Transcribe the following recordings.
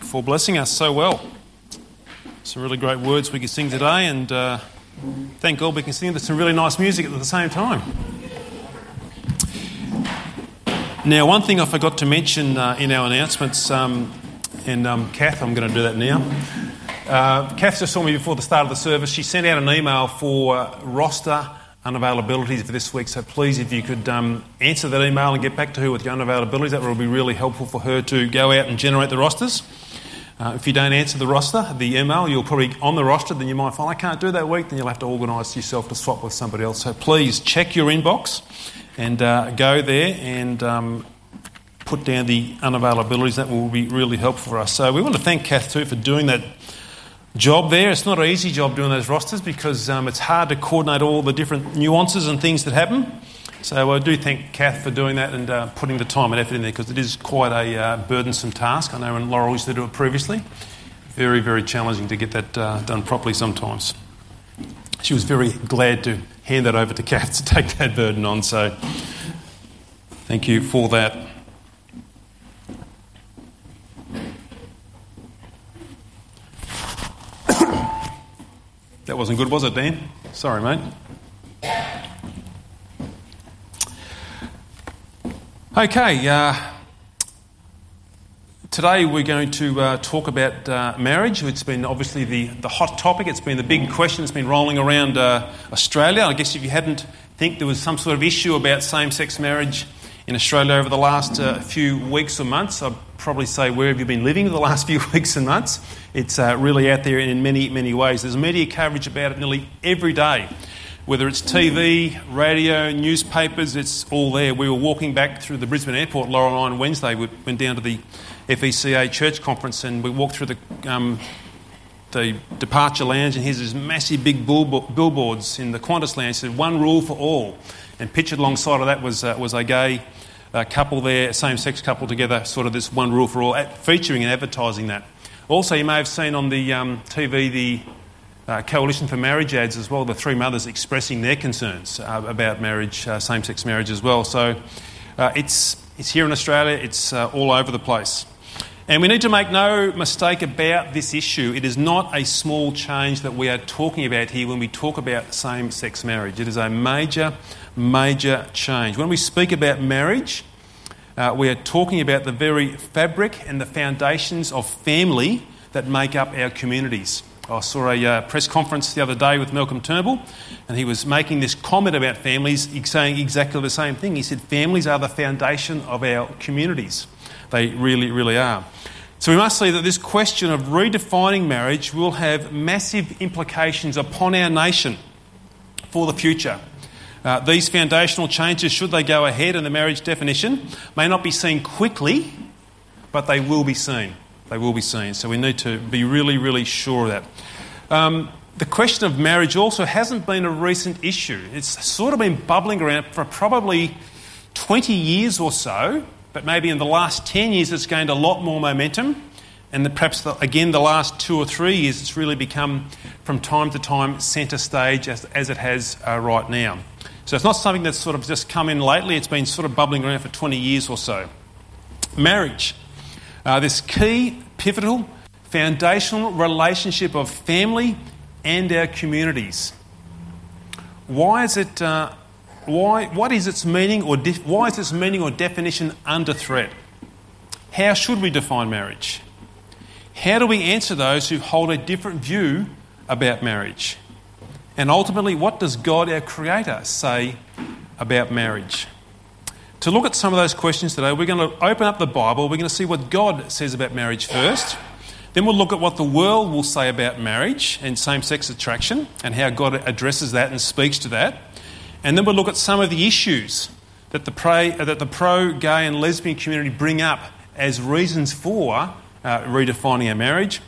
For blessing us so well. Some really great words we could sing today, and thank God we can sing some really nice music at the same time. Now, one thing I forgot to mention in our announcements, Kath, I'm going to do that now. Kath just saw me before the start of the service. She sent out an email for roster unavailabilities for this week, so please, if you could answer that email and get back to her with your unavailabilities, that will be really helpful for her to go out and generate the rosters. If you don't answer the roster, the email, you'll probably on the roster, then you might find, I can't do that week, then you'll have to organise yourself to swap with somebody else. So please check your inbox and go there and put down the unavailabilities. That will be really helpful for us. So we want to thank Kath too for doing that job there. It's not an easy job doing those rosters because it's hard to coordinate all the different nuances and things that happen. So I do thank Kath for doing that and putting the time and effort in there, because it is quite a burdensome task. I know when Laurel used to do it previously, very, very challenging to get that done properly sometimes. She was very glad to hand that over to Kath to take that burden on. So thank you for that. That wasn't good, was it, Dan? Sorry, mate. Okay, today we're going to talk about marriage. It's been obviously the hot topic. It's been the big question that's been rolling around Australia. I guess if you hadn't think there was some sort of issue about same-sex marriage in Australia over the last few weeks or months, I'd probably say, where have you been living the last few weeks and months? It's really out there in many, many ways. There's media coverage about it nearly every day. Whether it's TV, radio, newspapers, it's all there. We were walking back through the Brisbane airport, Laurel and I, on Wednesday. We went down to the FECA church conference and we walked through the departure lounge, and here's these massive big billboards in the Qantas lounge. It said, one rule for all. And pictured alongside of that was a gay couple there, same-sex couple together, sort of this one rule for all, featuring and advertising that. Also, you may have seen on the TV the Coalition for Marriage ads as well, the three mothers expressing their concerns about marriage, same-sex marriage as well. So it's here in Australia, it's all over the place. And we need to make no mistake about this issue. It is not a small change that we are talking about here when we talk about same-sex marriage. It is a major, major change. When we speak about marriage, we are talking about the very fabric and the foundations of family that make up our communities. I saw a press conference the other day with Malcolm Turnbull, and he was making this comment about families, saying exactly the same thing. He said, families are the foundation of our communities. They really, really are. So we must see that this question of redefining marriage will have massive implications upon our nation for the future. These foundational changes, should they go ahead in the marriage definition, may not be seen quickly, but they will be seen. They will be seen. So we need to be really, really sure of that. The question of marriage also hasn't been a recent issue. It's sort of been bubbling around for probably 20 years or so, but maybe in the last 10 years it's gained a lot more momentum, and the last 2 or 3 years it's really become, from time to time, centre stage as it has right now. So it's not something that's sort of just come in lately. It's been sort of bubbling around for 20 years or so. Marriage. This key, pivotal, foundational relationship of family and our communities. Why is it? What is its meaning, or why is its meaning or definition under threat? How should we define marriage? How do we answer those who hold a different view about marriage? And ultimately, what does God, our Creator, say about marriage? To look at some of those questions today, we're going to open up the Bible. We're going to see what God says about marriage first. Then we'll look at what the world will say about marriage and same-sex attraction and how God addresses that and speaks to that. And then we'll look at some of the issues that the pro, gay and lesbian community bring up as reasons for redefining our marriage.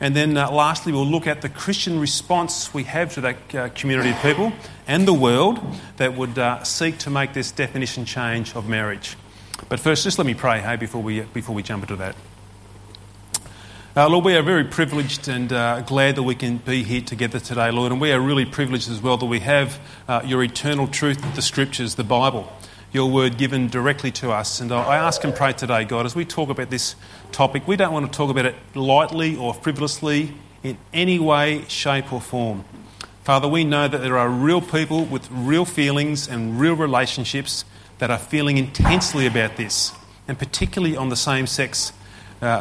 And then lastly, we'll look at the Christian response we have to that community of people and the world that would seek to make this definition change of marriage. But first, just let me pray, hey, before we jump into that. Lord, we are very privileged and glad that we can be here together today, Lord, and we are really privileged as well that we have your eternal truth, the Scriptures, the Bible, your word given directly to us. And I ask and pray today, God, as we talk about this topic, we don't want to talk about it lightly or frivolously in any way, shape or form. Father, we know that there are real people with real feelings and real relationships that are feeling intensely about this, and particularly on the same-sex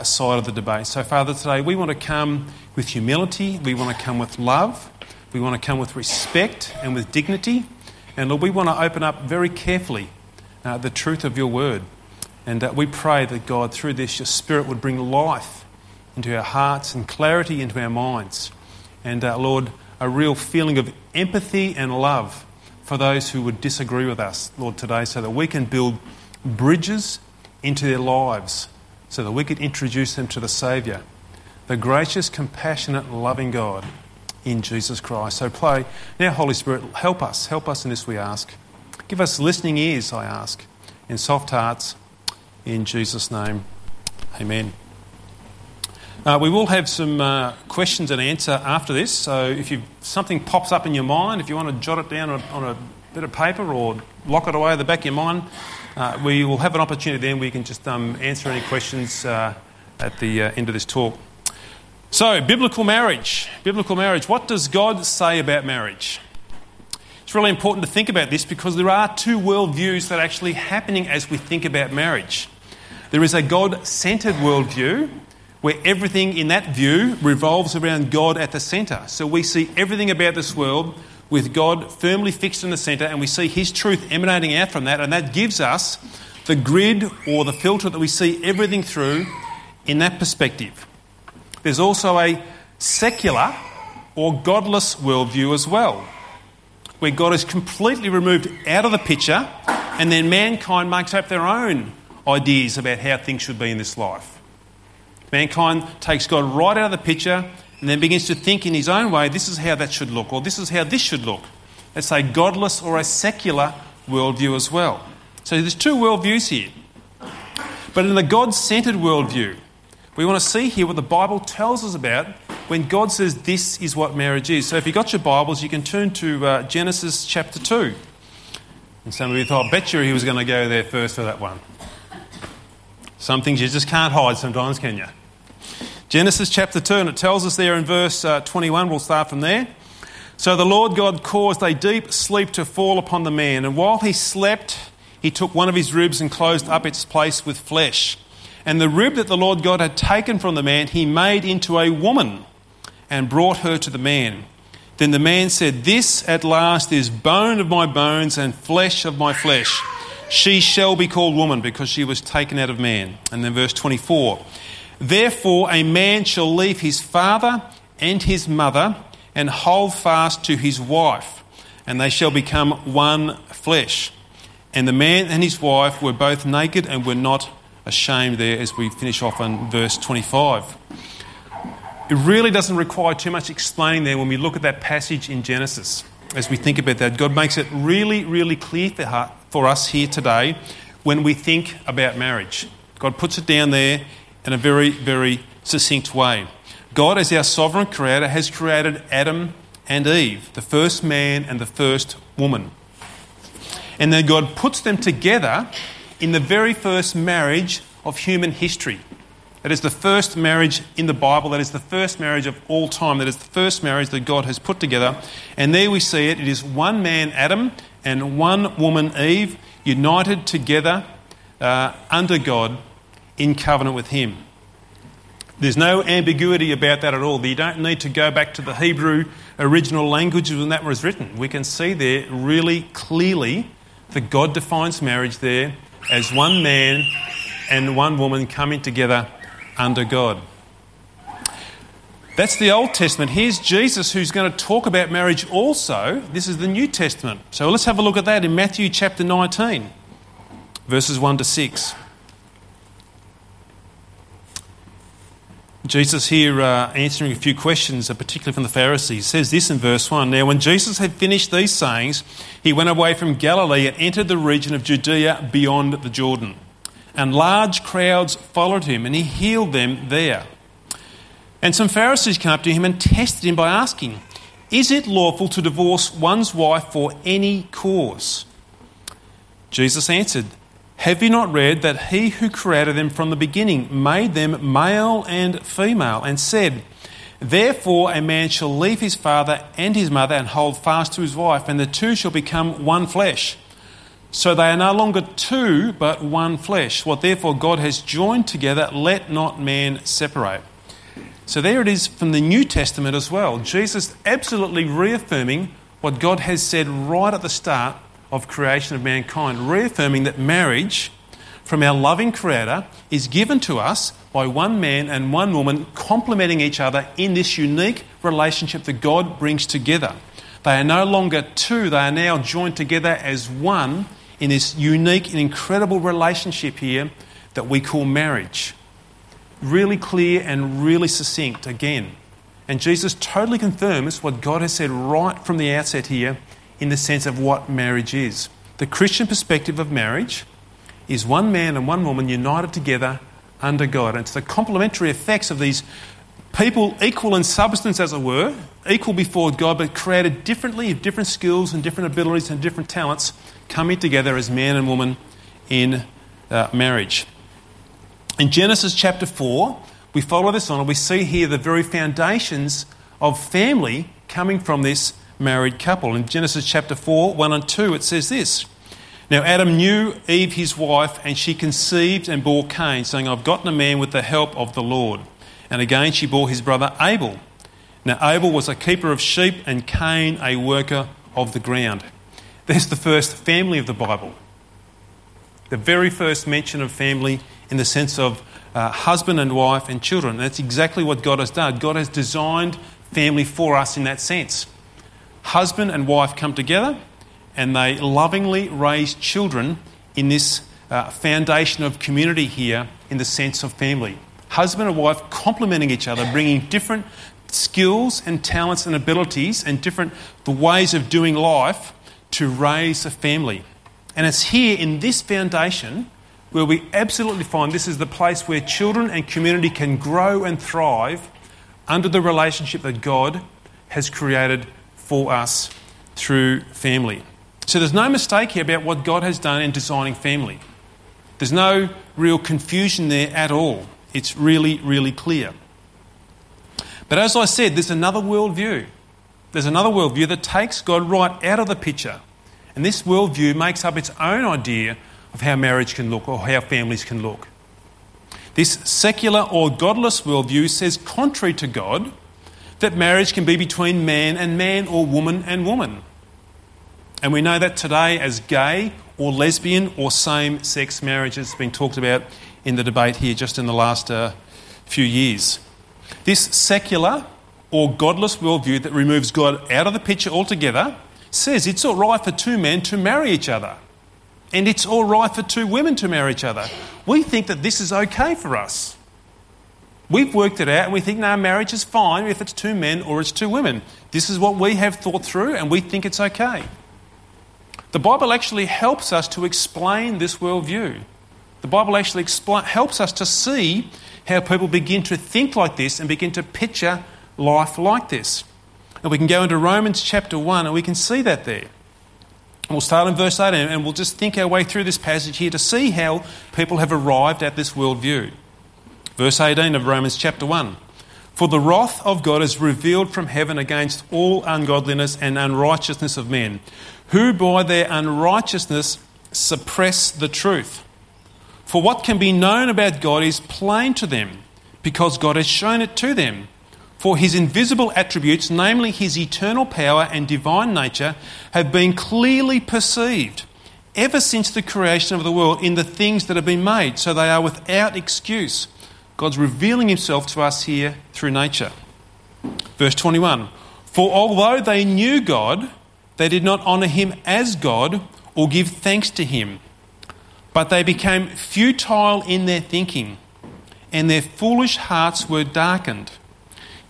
side of the debate. So, Father, today we want to come with humility, we want to come with love, we want to come with respect and with dignity, and Lord, we want to open up very carefully the truth of your word, and we pray that, God, through this, your Spirit would bring life into our hearts and clarity into our minds, and, Lord, a real feeling of empathy and love for those who would disagree with us, Lord, today, so that we can build bridges into their lives, so that we could introduce them to the Saviour, the gracious, compassionate, loving God in Jesus Christ. So pray now, Holy Spirit, help us in this we ask. Give us listening ears, I ask, and soft hearts, in Jesus' name, amen. We will have some questions and answer after this, so if something pops up in your mind, if you want to jot it down on a bit of paper or lock it away at the back of your mind, we will have an opportunity then where you can just answer any questions at the end of this talk. So, biblical marriage. Biblical marriage. What does God say about marriage? It's really important to think about this because there are two worldviews that are actually happening as we think about marriage. There is a God-centered worldview, where everything in that view revolves around God at the centre. So we see everything about this world with God firmly fixed in the centre, and we see His truth emanating out from that, and that gives us the grid or the filter that we see everything through in that perspective. There's also a secular or godless worldview as well, where God is completely removed out of the picture, and then mankind makes up their own ideas about how things should be in this life. Mankind takes God right out of the picture and then begins to think in his own way, this is how that should look, or this is how this should look. That's a godless or a secular worldview as well. So there's two worldviews here. But in the God-centered worldview, we want to see here what the Bible tells us about when God says this is what marriage is. So if you've got your Bibles, you can turn to Genesis chapter 2. And some of you thought, I bet you he was going to go there first for that one. Some things you just can't hide sometimes, can you? Genesis chapter 2, and it tells us there in verse 21, we'll start from there. So the Lord God caused a deep sleep to fall upon the man, and while he slept, he took one of his ribs and closed up its place with flesh. And the rib that the Lord God had taken from the man, he made into a woman and brought her to the man. Then the man said, "This at last is bone of my bones and flesh of my flesh. She shall be called woman, because she was taken out of man." And then verse 24. "Therefore a man shall leave his father and his mother and hold fast to his wife, and they shall become one flesh. And the man and his wife were both naked and were not ashamed," there as we finish off on verse 25. It really doesn't require too much explaining there when we look at that passage in Genesis. As we think about that, God makes it really, really clear for us here today when we think about marriage. God puts it down there in a very, very succinct way. God, as our sovereign creator, has created Adam and Eve, the first man and the first woman. And then God puts them together in the very first marriage of human history. That is the first marriage in the Bible. That is the first marriage of all time. That is the first marriage that God has put together. And there we see it. It is one man, Adam, and one woman, Eve, united together under God, in covenant with him. There's no ambiguity about that at all. You don't need to go back to the Hebrew original language when that was written. We can see there really clearly that God defines marriage there as one man and one woman coming together under God. That's the Old Testament. Here's Jesus, who's going to talk about marriage also. This is the New Testament. So let's have a look at that in Matthew chapter 19, verses 1 to 6. Jesus here answering a few questions, particularly from the Pharisees, says this in verse 1. "Now when Jesus had finished these sayings, he went away from Galilee and entered the region of Judea beyond the Jordan. And large crowds followed him, and he healed them there. And some Pharisees came up to him and tested him by asking, "Is it lawful to divorce one's wife for any cause?" Jesus answered, "Have you not read that he who created them from the beginning made them male and female and said, 'Therefore a man shall leave his father and his mother and hold fast to his wife, and the two shall become one flesh.' So they are no longer two, but one flesh. What therefore God has joined together, let not man separate." So there it is from the New Testament as well. Jesus absolutely reaffirming what God has said right at the start of creation of mankind, reaffirming that marriage from our loving Creator is given to us by one man and one woman complementing each other in this unique relationship that God brings together. They are no longer two, they are now joined together as one in this unique and incredible relationship here that we call marriage. Really clear and really succinct again. And Jesus totally confirms what God has said right from the outset here in the sense of what marriage is. The Christian perspective of marriage is one man and one woman united together under God. And it's the complementary effects of these people, equal in substance as it were, equal before God, but created differently with different skills and different abilities and different talents, coming together as man and woman in marriage. In Genesis chapter 4, we follow this on and we see here the very foundations of family coming from this married couple. In Genesis chapter 4, 1 and 2, it says this, "Now Adam knew Eve his wife, and she conceived and bore Cain, saying, 'I've gotten a man with the help of the Lord.' And again she bore his brother Abel. Now Abel was a keeper of sheep, and Cain a worker of the ground." There's the first family of the Bible. The very first mention of family in the sense of husband and wife and children. That's exactly what God has done. God has designed family for us in that sense. Husband and wife come together and they lovingly raise children in this foundation of community here in the sense of family. Husband and wife complementing each other, bringing different skills and talents and abilities and different ways of doing life to raise a family. And it's here in this foundation where we absolutely find this is the place where children and community can grow and thrive under the relationship that God has created for us through family. So there's no mistake here about what God has done in designing family. There's no real confusion there at all. It's really, really clear. But as I said, there's another worldview. There's another worldview that takes God right out of the picture. And this worldview makes up its own idea of how marriage can look or how families can look. This secular or godless worldview says, contrary to God, that marriage can be between man and man or woman and woman. And we know that today as gay or lesbian or same-sex marriage has been talked about in the debate here just in the last few years. This secular or godless worldview that removes God out of the picture altogether says it's all right for two men to marry each other. And it's all right for two women to marry each other. We think that this is okay for us. We've worked it out and we think, no, marriage is fine if it's two men or it's two women. This is what we have thought through and we think it's okay. The Bible actually helps us to explain this worldview. The Bible actually helps us to see how people begin to think like this and begin to picture life like this. And we can go into Romans chapter 1 and we can see that there. We'll start in verse 18 and we'll just think our way through this passage here to see how people have arrived at this worldview. Verse 18 of Romans chapter 1. "For the wrath of God is revealed from heaven against all ungodliness and unrighteousness of men, who by their unrighteousness suppress the truth. For what can be known about God is plain to them, because God has shown it to them. For his invisible attributes, namely his eternal power and divine nature, have been clearly perceived ever since the creation of the world in the things that have been made, so they are without excuse." God's revealing himself to us here through nature. Verse 21, "For although they knew God, they did not honour him as God or give thanks to him, but they became futile in their thinking, and their foolish hearts were darkened.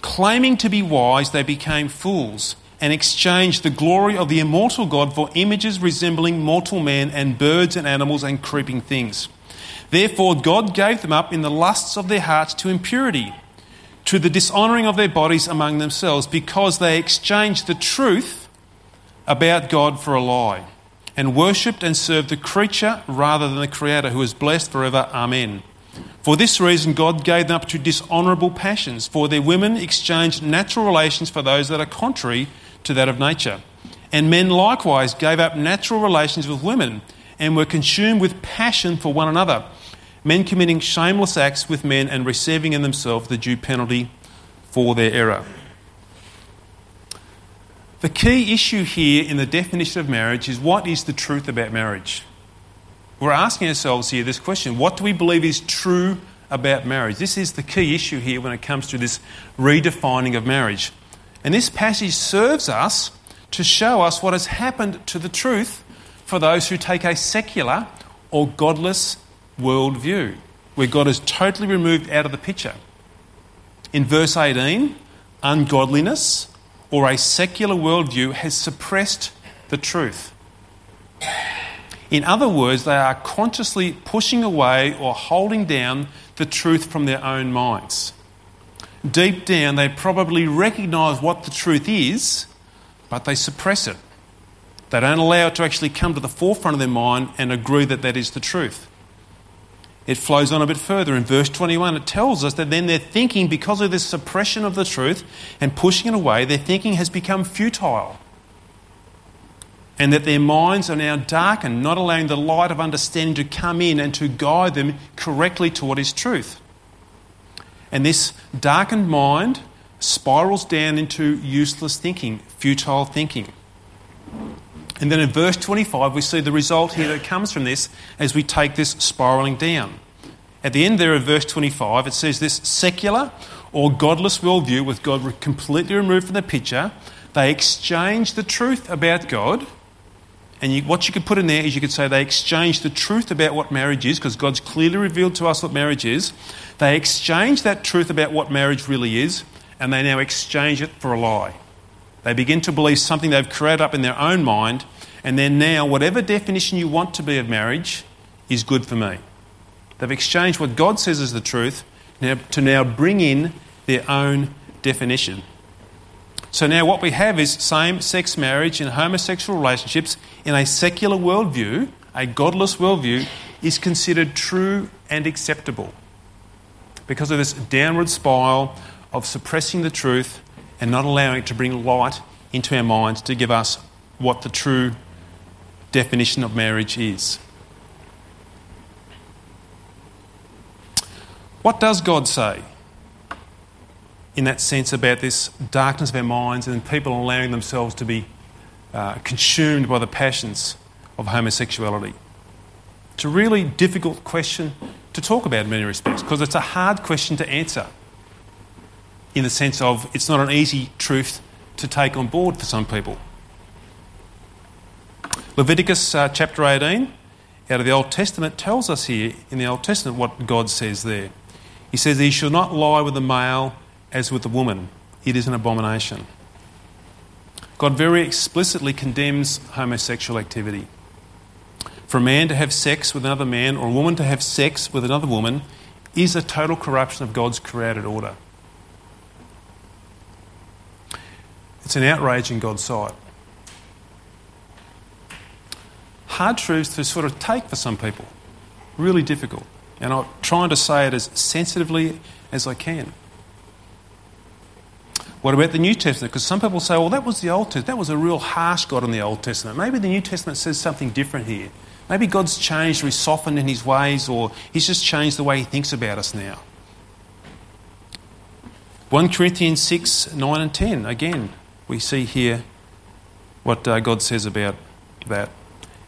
Claiming to be wise, they became fools and exchanged the glory of the immortal God for images resembling mortal man and birds and animals and creeping things. Therefore God gave them up in the lusts of their hearts to impurity, to the dishonouring of their bodies among themselves, because they exchanged the truth about God for a lie, and worshipped and served the creature rather than the Creator, who is blessed forever. Amen. For this reason God gave them up to dishonourable passions, for their women exchanged natural relations for those that are contrary to that of nature. And men likewise gave up natural relations with women, and were consumed with passion for one another, men committing shameless acts with men and receiving in themselves the due penalty for their error. The key issue here in the definition of marriage is, what is the truth about marriage? We're asking ourselves here this question: what do we believe is true about marriage? This is the key issue here when it comes to this redefining of marriage. And this passage serves us to show us what has happened to the truth for those who take a secular or godless worldview, where God is totally removed out of the picture. In verse 18, ungodliness or a secular worldview has suppressed the truth. In other words, they are consciously pushing away or holding down the truth from their own minds. Deep down, they probably recognise what the truth is, but they suppress it. They don't allow it to actually come to the forefront of their mind and agree that that is the truth. It flows on a bit further. In verse 21, it tells us that then their thinking, because of this suppression of the truth and pushing it away, their thinking has become futile, and that their minds are now darkened, not allowing the light of understanding to come in and to guide them correctly to what is truth. And this darkened mind spirals down into useless thinking, futile thinking. And then in verse 25, we see the result here that comes from this as we take this spiralling down. At the end there of verse 25, it says this secular or godless worldview, with God completely removed from the picture, they exchange the truth about God. And what you could put in there is, you could say they exchange the truth about what marriage is, because God's clearly revealed to us what marriage is. They exchange that truth about what marriage really is, and they now exchange it for a lie. They begin to believe something they've created up in their own mind, and then now whatever definition you want to be of marriage is good for me. They've exchanged what God says is the truth to now bring in their own definition. So now what we have is same-sex marriage and homosexual relationships in a secular worldview, a godless worldview, is considered true and acceptable because of this downward spiral of suppressing the truth and not allowing it to bring light into our minds to give us what the true definition of marriage is. What does God say in that sense about this darkness of our minds and people allowing themselves to be consumed by the passions of homosexuality? It's a really difficult question to talk about in many respects, because it's a hard question to answer, in the sense of it's not an easy truth to take on board for some people. Leviticus chapter 18 out of the Old Testament tells us here in the Old Testament what God says there. He says, "He shall not lie with the male as with the woman. It is an abomination." God very explicitly condemns homosexual activity. For a man to have sex with another man, or a woman to have sex with another woman, is a total corruption of God's created order. It's an outrage in God's sight. Hard truths to sort of take for some people. Really difficult. And I'm trying to say it as sensitively as I can. What about the New Testament? Because some people say, well, that was the Old Testament. That was a real harsh God in the Old Testament. Maybe the New Testament says something different here. Maybe God's changed, or he's softened in his ways, or he's just changed the way he thinks about us now. 1 Corinthians 6, 9 and 10, again, we see here what God says about that.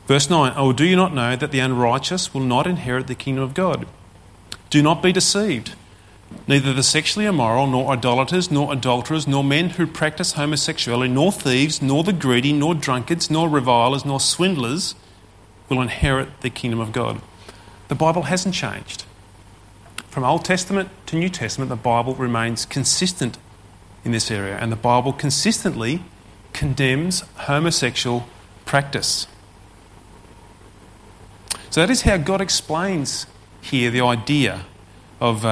Verse 9, "Oh, do you not know that the unrighteous will not inherit the kingdom of God? Do not be deceived. Neither the sexually immoral, nor idolaters, nor adulterers, nor men who practice homosexuality, nor thieves, nor the greedy, nor drunkards, nor revilers, nor swindlers will inherit the kingdom of God." The Bible hasn't changed. From Old Testament to New Testament, the Bible remains consistent in this area, and the Bible consistently condemns homosexual practice. So that is how God explains here the idea of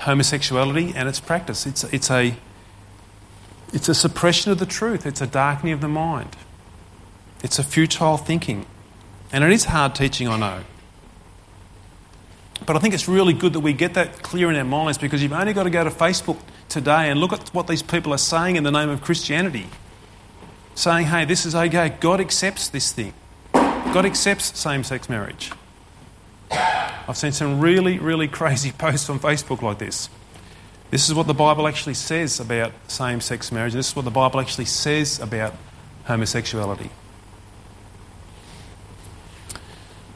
homosexuality and its practice. It's a suppression of the truth. It's a darkening of the mind. It's a futile thinking. And it is hard teaching, I know. But I think it's really good that we get that clear in our minds, because you've only got to go to Facebook today and look at what these people are saying in the name of Christianity. Saying, hey, this is okay. God accepts this thing. God accepts same-sex marriage. I've seen some really, really crazy posts on Facebook like this. This is what the Bible actually says about same-sex marriage. This is what the Bible actually says about homosexuality.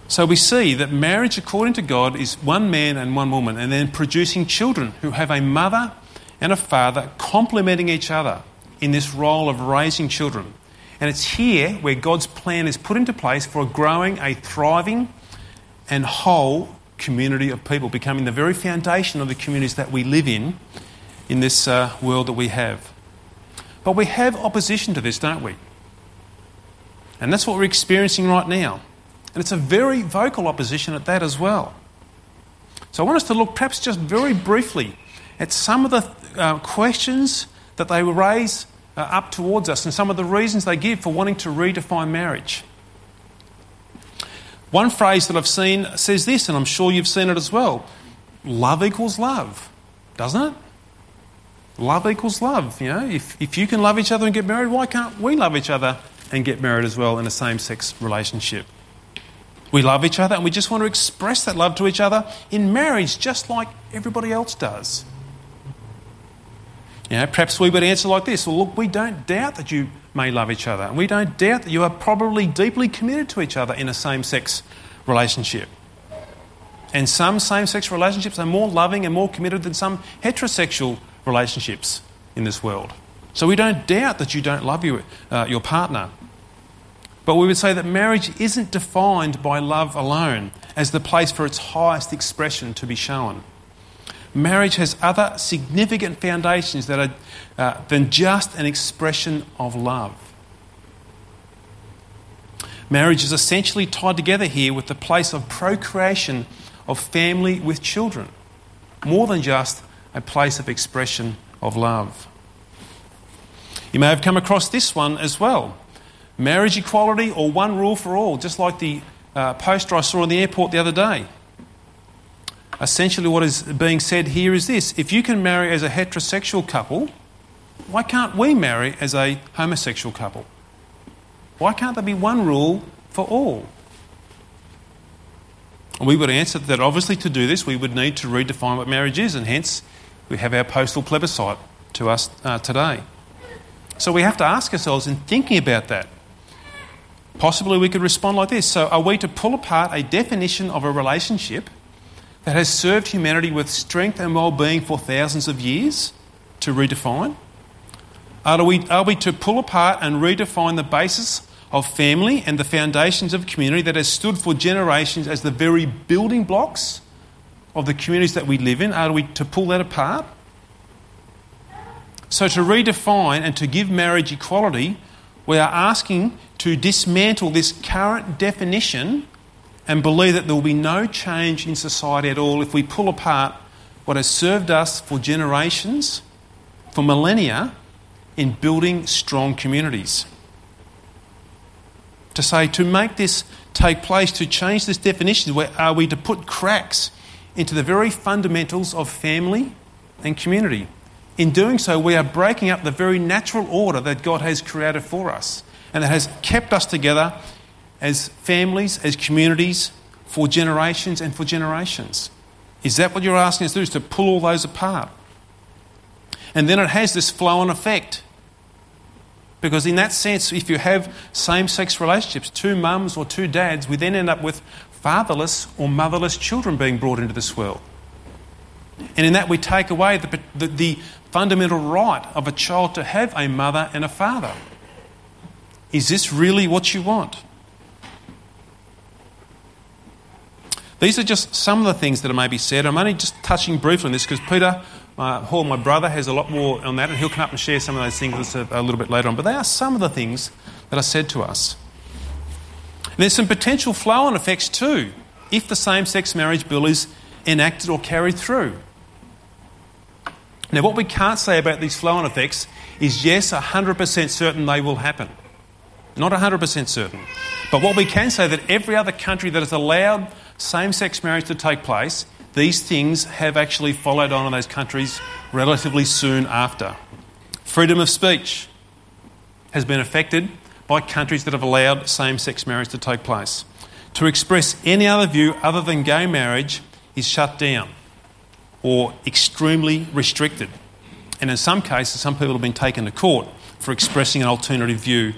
So we see that marriage, according to God, is one man and one woman, and then producing children who have a mother and a father complementing each other in this role of raising children. And it's here where God's plan is put into place for growing a thriving and whole community of people, becoming the very foundation of the communities that we live in this world that we have. But we have opposition to this, don't we? And that's what we're experiencing right now. And it's a very vocal opposition at that as well. So I want us to look perhaps just very briefly at some of the questions that they raise up towards us and some of the reasons they give for wanting to redefine marriage. One phrase that I've seen says this, and I'm sure you've seen it as well. Love equals love, doesn't it? Love equals love. You know, if you can love each other and get married, why can't we love each other and get married as well in a same-sex relationship? We love each other and we just want to express that love to each other in marriage, just like everybody else does. You know, perhaps we would answer like this. Well, look, we don't doubt that you may love each other. And we don't doubt that you are probably deeply committed to each other in a same-sex relationship. And some same-sex relationships are more loving and more committed than some heterosexual relationships in this world. So we don't doubt that you don't love your partner. But we would say that marriage isn't defined by love alone as the place for its highest expression to be shown. Marriage has other significant foundations that are than just an expression of love. Marriage is essentially tied together here with the place of procreation of family with children, more than just a place of expression of love. You may have come across this one as well. Marriage equality or one rule for all, just like the poster I saw in the airport the other day. Essentially what is being said here is this: if you can marry as a heterosexual couple, why can't we marry as a homosexual couple? Why can't there be one rule for all? And we would answer that obviously to do this we would need to redefine what marriage is, and hence we have our postal plebiscite to us today. So we have to ask ourselves in thinking about that. Possibly we could respond like this. So are we to pull apart a definition of a relationship that has served humanity with strength and well-being for thousands of years to redefine? Are we to pull apart and redefine the basis of family and the foundations of community that has stood for generations as the very building blocks of the communities that we live in? Are we to pull that apart? So to redefine and to give marriage equality, we are asking to dismantle this current definition and believe that there will be no change in society at all if we pull apart what has served us for generations, for millennia, in building strong communities. To say, to make this take place, to change this definition, are we to put cracks into the very fundamentals of family and community? In doing so, we are breaking up the very natural order that God has created for us and that has kept us together as families, as communities, for generations and for generations. Is that what you're asking us to do, is to pull all those apart? And then it has this flow-on effect. Because in that sense, if you have same-sex relationships, two mums or two dads, we then end up with fatherless or motherless children being brought into this world. And in that we take away the fundamental right of a child to have a mother and a father. Is this really what you want? These are just some of the things that may be said. I'm only just touching briefly on this because Peter Hall, my brother, has a lot more on that, and he'll come up and share some of those things a little bit later on. But they are some of the things that are said to us. And there's some potential flow-on effects too if the same-sex marriage bill is enacted or carried through. Now, what we can't say about these flow-on effects is, yes, 100% certain they will happen. Not 100% certain. But what we can say that every other country that has allowed same-sex marriage to take place, these things have actually followed on in those countries relatively soon after. Freedom of speech has been affected by countries that have allowed same-sex marriage to take place. To express any other view other than gay marriage is shut down or extremely restricted. And in some cases, some people have been taken to court for expressing an alternative view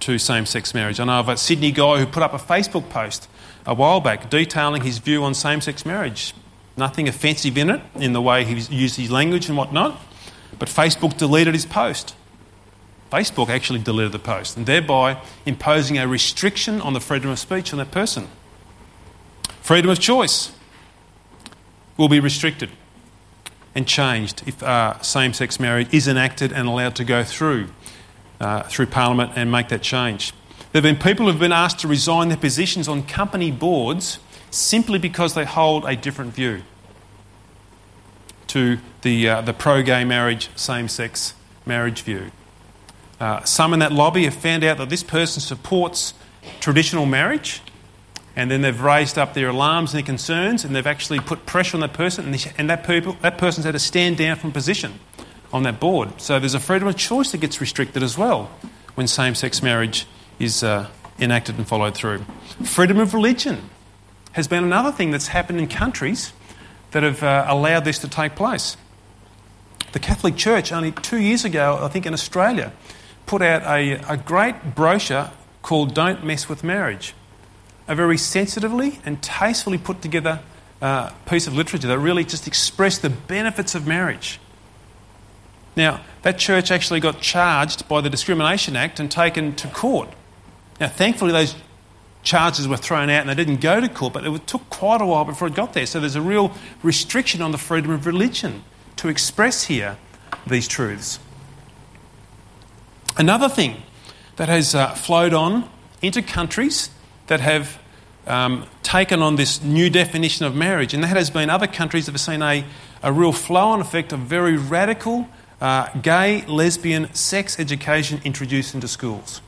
to same-sex marriage. I know of a Sydney guy who put up a Facebook post a while back detailing his view on same-sex marriage. Nothing offensive in it, in the way he used his language and whatnot, but Facebook deleted his post. Facebook actually deleted the post, and thereby imposing a restriction on the freedom of speech on that person. Freedom of choice will be restricted and changed if same-sex marriage is enacted and allowed to go through Parliament and make that change. There have been people who have been asked to resign their positions on company boards simply because they hold a different view to the pro-gay marriage, same-sex marriage view. Some in that lobby have found out that this person supports traditional marriage, and then they've raised up their alarms and their concerns, and they've actually put pressure on that person, and that person's had to stand down from position on that board. So there's a freedom of choice that gets restricted as well when same-sex marriage is enacted and followed through. Freedom of religion has been another thing that's happened in countries that have allowed this to take place. The Catholic Church only 2 years ago, I think in Australia, put out a great brochure called Don't Mess With Marriage, a very sensitively and tastefully put together piece of literature that really just expressed the benefits of marriage. Now, that church actually got charged by the Discrimination Act and taken to court. Now, thankfully, those charges were thrown out and they didn't go to court, but it took quite a while before it got there. So there's a real restriction on the freedom of religion to express here these truths. Another thing that has flowed on into countries that have taken on this new definition of marriage, and that has been other countries that have seen a real flow-on effect of very radical gay, lesbian sex education introduced into schools.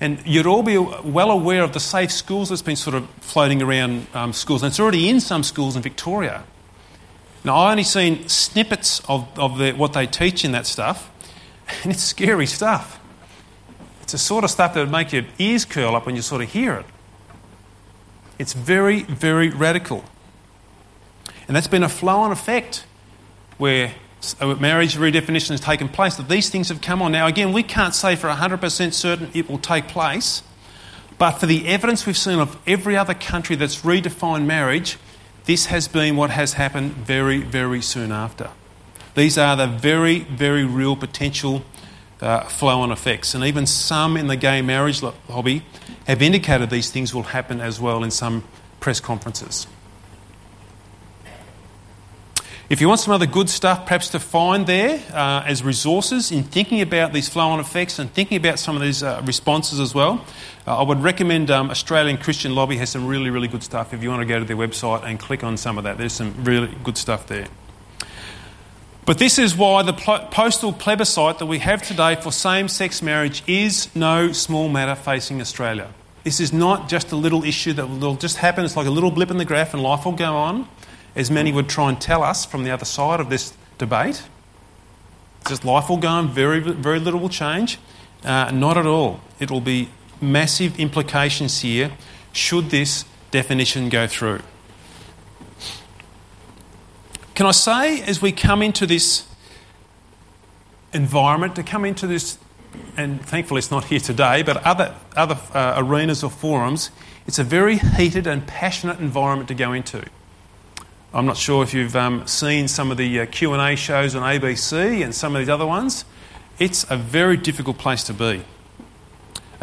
And you'd all be well aware of the Safe Schools that's been sort of floating around schools, and it's already in some schools in Victoria. Now, I've only seen snippets of what they teach in that stuff, and it's scary stuff. It's the sort of stuff that would make your ears curl up when you sort of hear it. It's very, very radical. And that's been a flow-on effect where marriage redefinition has taken place, that these things have come on. Now, again, we can't say for 100% certain it will take place, but for the evidence we've seen of every other country that's redefined marriage, this has been what has happened very, very soon after. These are the very, very real potential flow-on effects. And even some in the gay marriage lobby have indicated these things will happen as well in some press conferences. If you want some other good stuff perhaps to find there as resources in thinking about these flow-on effects and thinking about some of these responses as well, I would recommend Australian Christian Lobby has some really, really good stuff if you want to go to their website and click on some of that. There's some really good stuff there. But this is why the postal plebiscite that we have today for same-sex marriage is no small matter facing Australia. This is not just a little issue that will just happen. It's like a little blip in the graph and life will go on, as many would try and tell us from the other side of this debate. Just life will go on, very, very little will change. Not at all. It will be massive implications here should this definition go through. Can I say, as we come into this environment, to come into this, and thankfully it's not here today, but other arenas or forums, it's a very heated and passionate environment to go into. I'm not sure if you've seen some of the Q&A shows on ABC and some of these other ones. It's a very difficult place to be.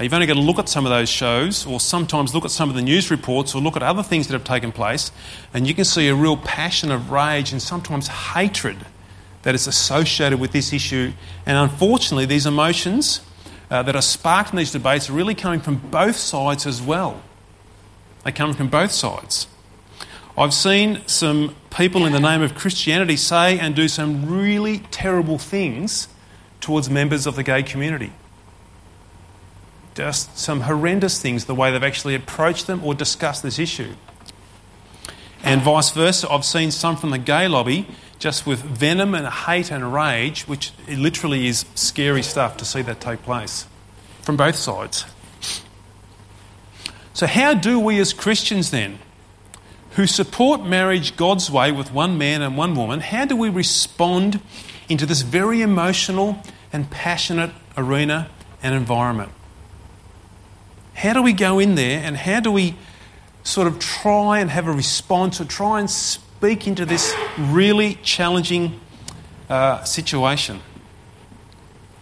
You've only got to look at some of those shows or sometimes look at some of the news reports or look at other things that have taken place, and you can see a real passion of rage and sometimes hatred that is associated with this issue. And unfortunately, these emotions that are sparked in these debates are really coming from both sides as well. They come from both sides. I've seen some people in the name of Christianity say and do some really terrible things towards members of the gay community. Just some horrendous things, the way they've actually approached them or discussed this issue. And vice versa, I've seen some from the gay lobby just with venom and hate and rage, which it literally is scary stuff to see that take place from both sides. So how do we as Christians then, who support marriage God's way with one man and one woman, how do we respond into this very emotional and passionate arena and environment? How do we go in there and how do we sort of try and have a response or try and speak into this really challenging situation?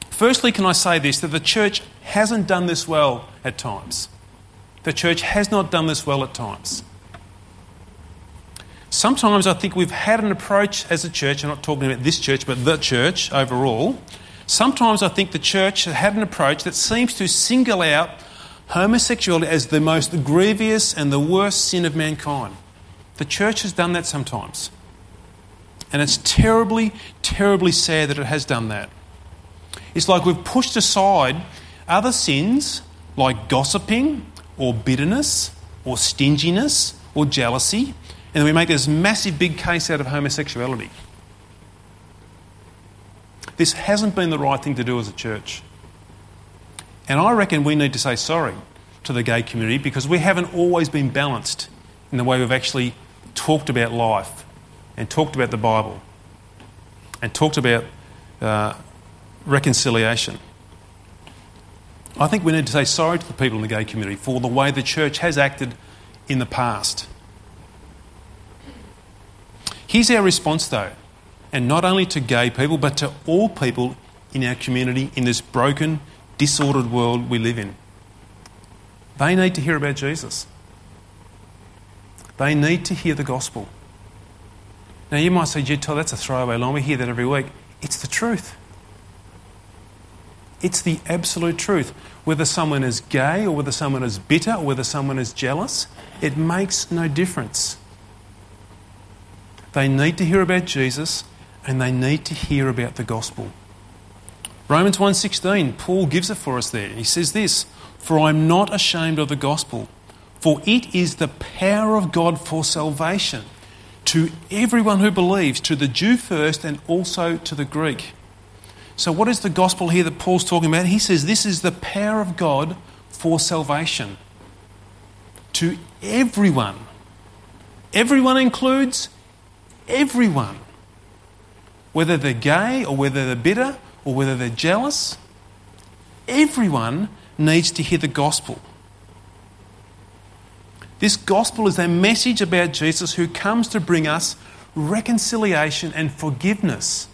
Firstly, can I say this, that the church hasn't done this well at times. The church has not done this well at times. Sometimes I think we've had an approach as a church, I'm not talking about this church, but the church overall. Sometimes I think the church has had an approach that seems to single out homosexuality as the most grievous and the worst sin of mankind. The church has done that sometimes. And it's terribly, terribly sad that it has done that. It's like we've pushed aside other sins like gossiping or bitterness or stinginess or jealousy, and we make this massive big case out of homosexuality. This hasn't been the right thing to do as a church. And I reckon we need to say sorry to the gay community because we haven't always been balanced in the way we've actually talked about life and talked about the Bible and talked about reconciliation. I think we need to say sorry to the people in the gay community for the way the church has acted in the past. Here's our response though, and not only to gay people but to all people in our community in this broken, disordered world we live in. They need to hear about Jesus. They need to hear the gospel. Now you might say, Jed, that's a throwaway line. We hear that every week. It's the truth. It's the absolute truth. Whether someone is gay or whether someone is bitter or whether someone is jealous, it makes no difference. They need to hear about Jesus and they need to hear about the gospel. Romans 1:16, Paul gives it for us there. He says this, "For I am not ashamed of the gospel, for it is the power of God for salvation to everyone who believes, to the Jew first and also to the Greek." So what is the gospel here that Paul's talking about? He says this is the power of God for salvation to everyone. Everyone includes everyone, whether they're gay or whether they're bitter, or whether they're jealous, everyone needs to hear the gospel. This gospel is a message about Jesus who comes to bring us reconciliation and forgiveness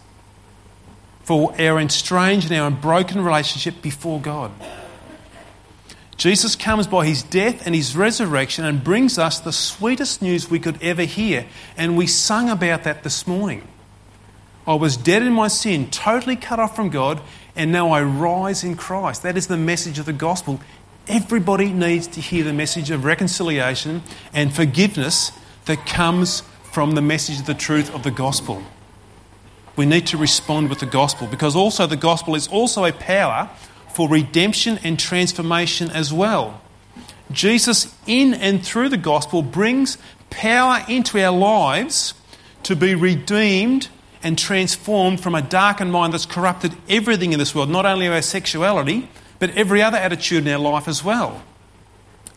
for our estranged and our broken relationship before God. Jesus comes by his death and his resurrection and brings us the sweetest news we could ever hear, and we sung about that this morning. I was dead in my sin, totally cut off from God, and now I rise in Christ. That is the message of the gospel. Everybody needs to hear the message of reconciliation and forgiveness that comes from the message of the truth of the gospel. We need to respond with the gospel because also the gospel is also a power for redemption and transformation as well. Jesus, in and through the gospel, brings power into our lives to be redeemed and transformed from a darkened mind that's corrupted everything in this world, not only our sexuality, but every other attitude in our life as well.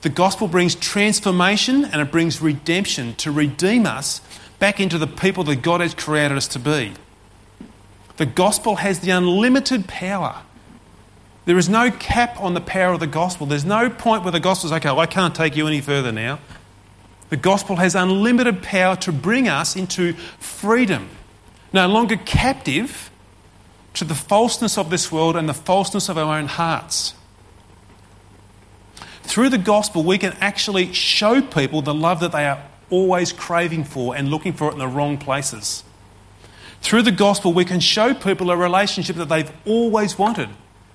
The gospel brings transformation and it brings redemption to redeem us back into the people that God has created us to be. The gospel has the unlimited power. There is no cap on the power of the gospel. There's no point where the gospel is, okay, well, I can't take you any further now. The gospel has unlimited power to bring us into freedom, no longer captive to the falseness of this world and the falseness of our own hearts. Through the gospel, we can actually show people the love that they are always craving for and looking for it in the wrong places. Through the gospel, we can show people a relationship that they've always wanted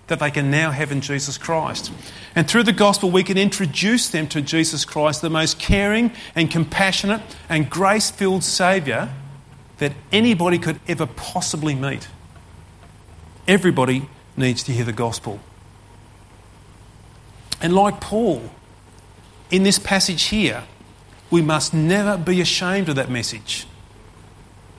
that they can now have in Jesus Christ. And through the gospel, we can introduce them to Jesus Christ, the most caring and compassionate and grace-filled Saviour that anybody could ever possibly meet. Everybody needs to hear the gospel. And like Paul, in this passage here, we must never be ashamed of that message.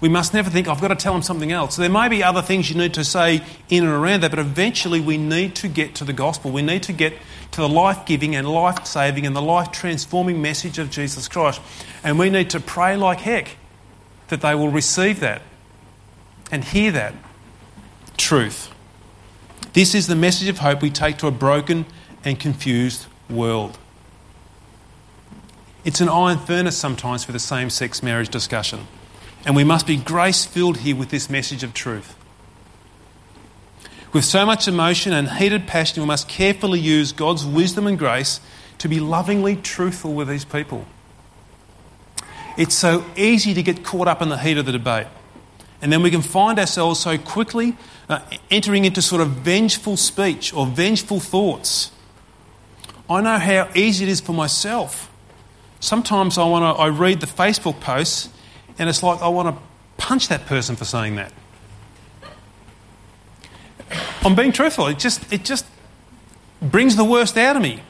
We must never think, I've got to tell them something else. There may be other things you need to say in and around that, but eventually we need to get to the gospel. We need to get to the life-giving and life-saving and the life-transforming message of Jesus Christ. And we need to pray like heck that they will receive that and hear that truth. This is the message of hope we take to a broken and confused world. It's an iron furnace sometimes for the same-sex marriage discussion. And we must be grace-filled here with this message of truth. With so much emotion and heated passion, we must carefully use God's wisdom and grace to be lovingly truthful with these people. It's so easy to get caught up in the heat of the debate. And then we can find ourselves so quickly entering into sort of vengeful speech or vengeful thoughts. I know how easy it is for myself. Sometimes I read the Facebook posts, and it's like, I want to punch that person for saying that. I'm being truthful. It just brings the worst out of me.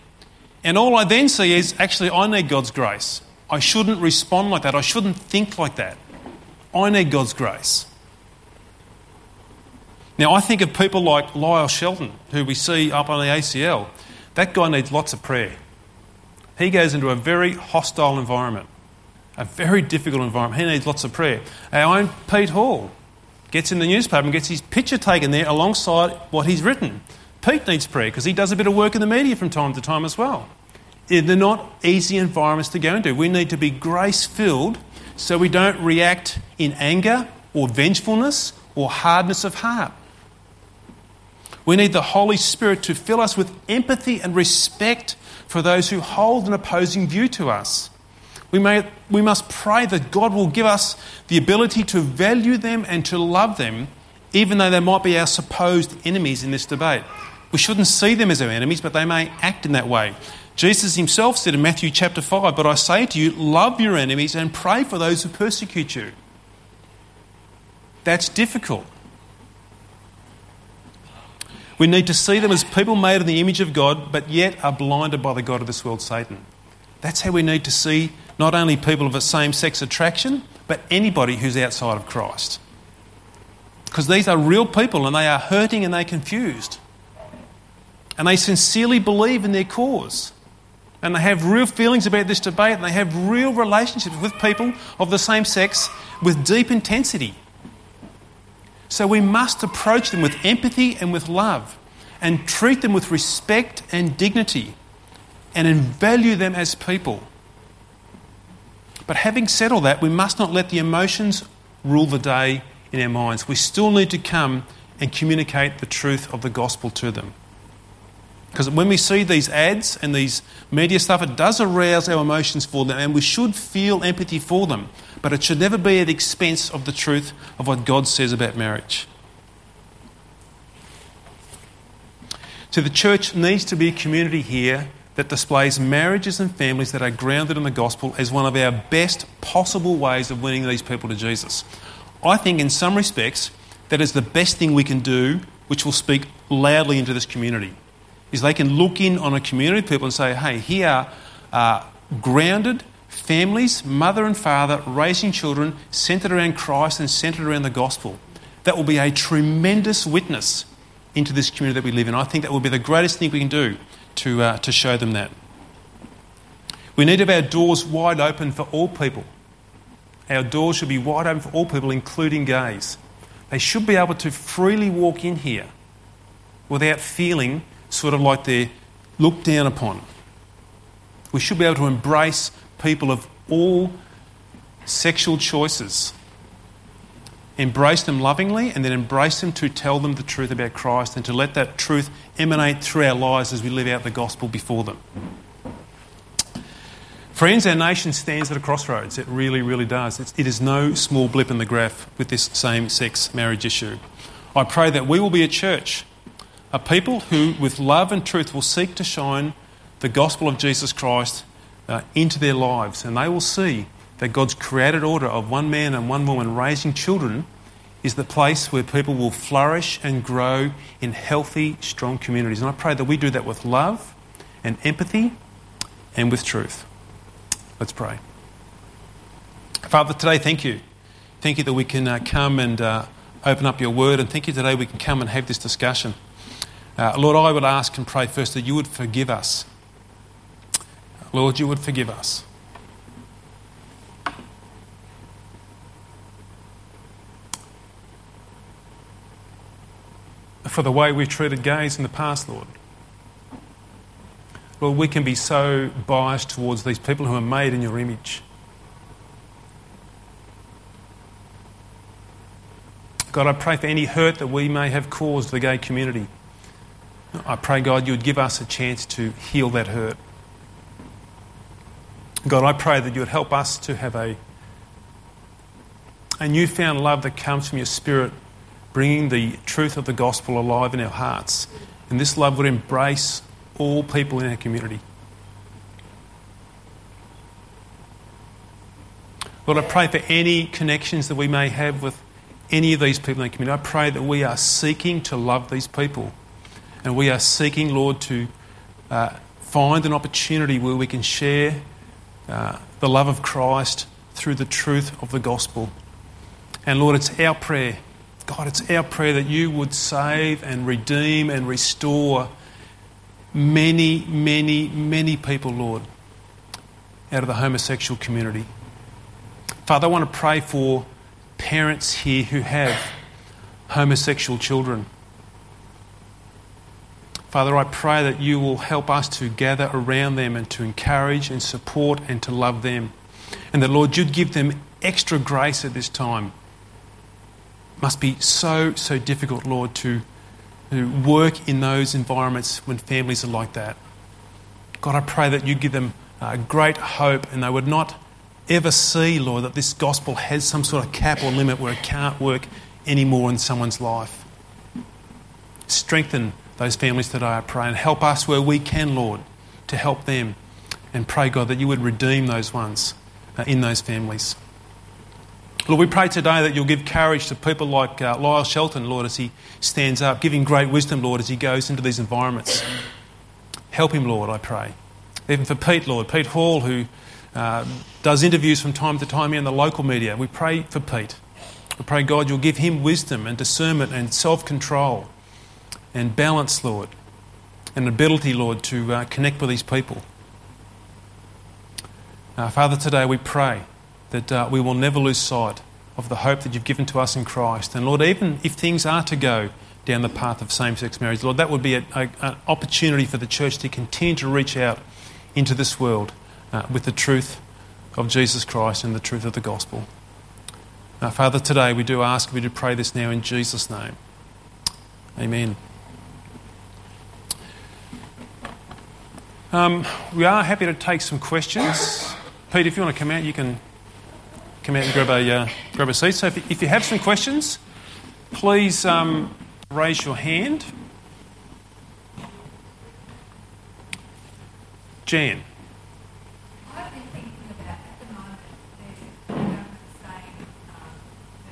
And all I then see is, actually, I need God's grace. I shouldn't respond like that. I shouldn't think like that. I need God's grace. Now, I think of people like Lyle Shelton, who we see up on the ACL. That guy needs lots of prayer. He goes into a very hostile environment. A very difficult environment. He needs lots of prayer. Our own Pete Hall gets in the newspaper and gets his picture taken there alongside what he's written. Pete needs prayer because he does a bit of work in the media from time to time as well. They're not easy environments to go into. We need to be grace-filled so we don't react in anger or vengefulness or hardness of heart. We need the Holy Spirit to fill us with empathy and respect for those who hold an opposing view to us. We must pray that God will give us the ability to value them and to love them, even though they might be our supposed enemies in this debate. We shouldn't see them as our enemies, but they may act in that way. Jesus himself said in Matthew chapter 5, "But I say to you, love your enemies and pray for those who persecute you." That's difficult. We need to see them as people made in the image of God, but yet are blinded by the god of this world, Satan. That's how we need to see not only people of a same-sex attraction, but anybody who's outside of Christ. Because these are real people and they are hurting and they're confused. And they sincerely believe in their cause. And they have real feelings about this debate and they have real relationships with people of the same sex with deep intensity. So we must approach them with empathy and with love and treat them with respect and dignity and value them as people. But having said all that, we must not let the emotions rule the day in our minds. We still need to come and communicate the truth of the gospel to them. Because when we see these ads and these media stuff, it does arouse our emotions for them, and we should feel empathy for them. But it should never be at the expense of the truth of what God says about marriage. So the church needs to be a community here that displays marriages and families that are grounded in the gospel as one of our best possible ways of winning these people to Jesus. I think in some respects that is the best thing we can do, which will speak loudly into this community, is they can look in on a community of people and say, hey, here are grounded families, mother and father, raising children, centred around Christ and centred around the gospel. That will be a tremendous witness into this community that we live in. I think that will be the greatest thing we can do to show them that. We need to have our doors wide open for all people. Our doors should be wide open for all people, including gays. They should be able to freely walk in here without feeling sort of like they're looked down upon. We should be able to embrace people of all sexual choices. Embrace them lovingly and then embrace them to tell them the truth about Christ and to let that truth emanate through our lives as we live out the gospel before them. Friends, our nation stands at a crossroads. It really, really does. It is no small blip in the graph with this same-sex marriage issue. I pray that we will be a church are people who, with love and truth, will seek to shine the gospel of Jesus Christ into their lives. And they will see that God's created order of one man and one woman raising children is the place where people will flourish and grow in healthy, strong communities. And I pray that we do that with love and empathy and with truth. Let's pray. Father, today, thank you. Thank you that we can come and open up your word, and thank you today we can come and have this discussion. Lord, I would ask and pray first that you would forgive us. Lord, you would forgive us. For the way we've treated gays in the past, Lord. Lord, we can be so biased towards these people who are made in your image. God, I pray for any hurt that we may have caused the gay community. I pray, God, you would give us a chance to heal that hurt. God, I pray that you would help us to have a newfound love that comes from your Spirit, bringing the truth of the gospel alive in our hearts. And this love would embrace all people in our community. Lord, I pray for any connections that we may have with any of these people in the community. I pray that we are seeking to love these people. And we are seeking, Lord, to find an opportunity where we can share the love of Christ through the truth of the gospel. And Lord, it's our prayer, God, it's our prayer that you would save and redeem and restore many, many, many people, Lord, out of the homosexual community. Father, I want to pray for parents here who have homosexual children. Father, I pray that you will help us to gather around them and to encourage and support and to love them. And that, Lord, you'd give them extra grace at this time. It must be so difficult, Lord, to work in those environments when families are like that. God, I pray that you give them great hope, and they would not ever see, Lord, that this gospel has some sort of cap or limit where it can't work anymore in someone's life. Strengthen those families today, I pray, and help us where we can, Lord, to help them, and pray, God, that you would redeem those ones in those families. Lord, we pray today that you'll give courage to people like Lyle Shelton, Lord, as he stands up, giving great wisdom, Lord, as he goes into these environments. Help him, Lord, I pray. Even for Pete, Lord, Pete Hall, who does interviews from time to time in the local media. We pray for Pete. We pray, God, you'll give him wisdom and discernment and self-control and balance, Lord, and ability, Lord, to connect with these people. Father, today we pray that we will never lose sight of the hope that you've given to us in Christ. And Lord, even if things are to go down the path of same-sex marriage, Lord, that would be an opportunity for the church to continue to reach out into this world with the truth of Jesus Christ and the truth of the gospel. Father, today we do ask, we do pray this now in Jesus' name. Amen. We are happy to take some questions. Pete, if you want to come out, you can come out and grab a seat. So if you have some questions, please raise your hand. Jan. I've been thinking about at the moment there's government saying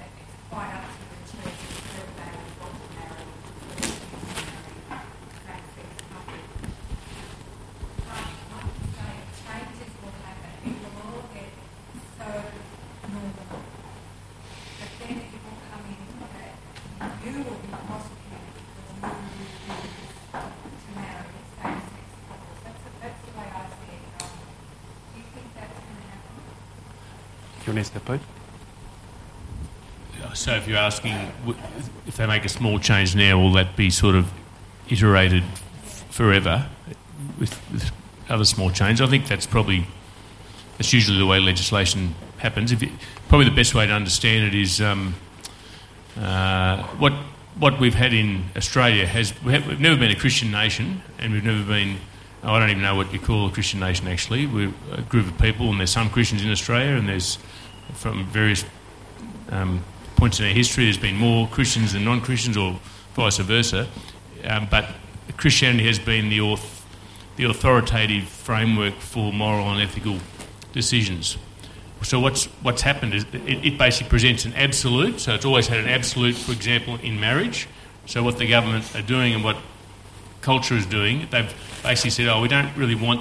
that it's quite up to the church whether they would want to marry same-sex couple. But I would say changes will happen. It will all get so normal. But then it will come in that you will be prosecuted for the new refuse to marry same-sex. That's the way I see it. Do you think that's going to happen? Do you want to answer that, Pete? So if you're asking, if they make a small change now, will that be sort of iterated forever with other small changes? I think that's usually the way legislation happens. Probably the best way to understand it is what we've had in Australia we've never been a Christian nation, and we've never been. I don't even know what you call a Christian nation, actually. We're a group of people, and there's some Christians in Australia, and there's, from various points in our history, there's been more Christians than non-Christians or vice versa. but Christianity has been the authoritative framework for moral and ethical decisions. So what's happened is it basically presents an absolute. So it's always had an absolute, for example, in marriage. So what the government are doing and what culture is doing, they've basically said, oh, we don't really want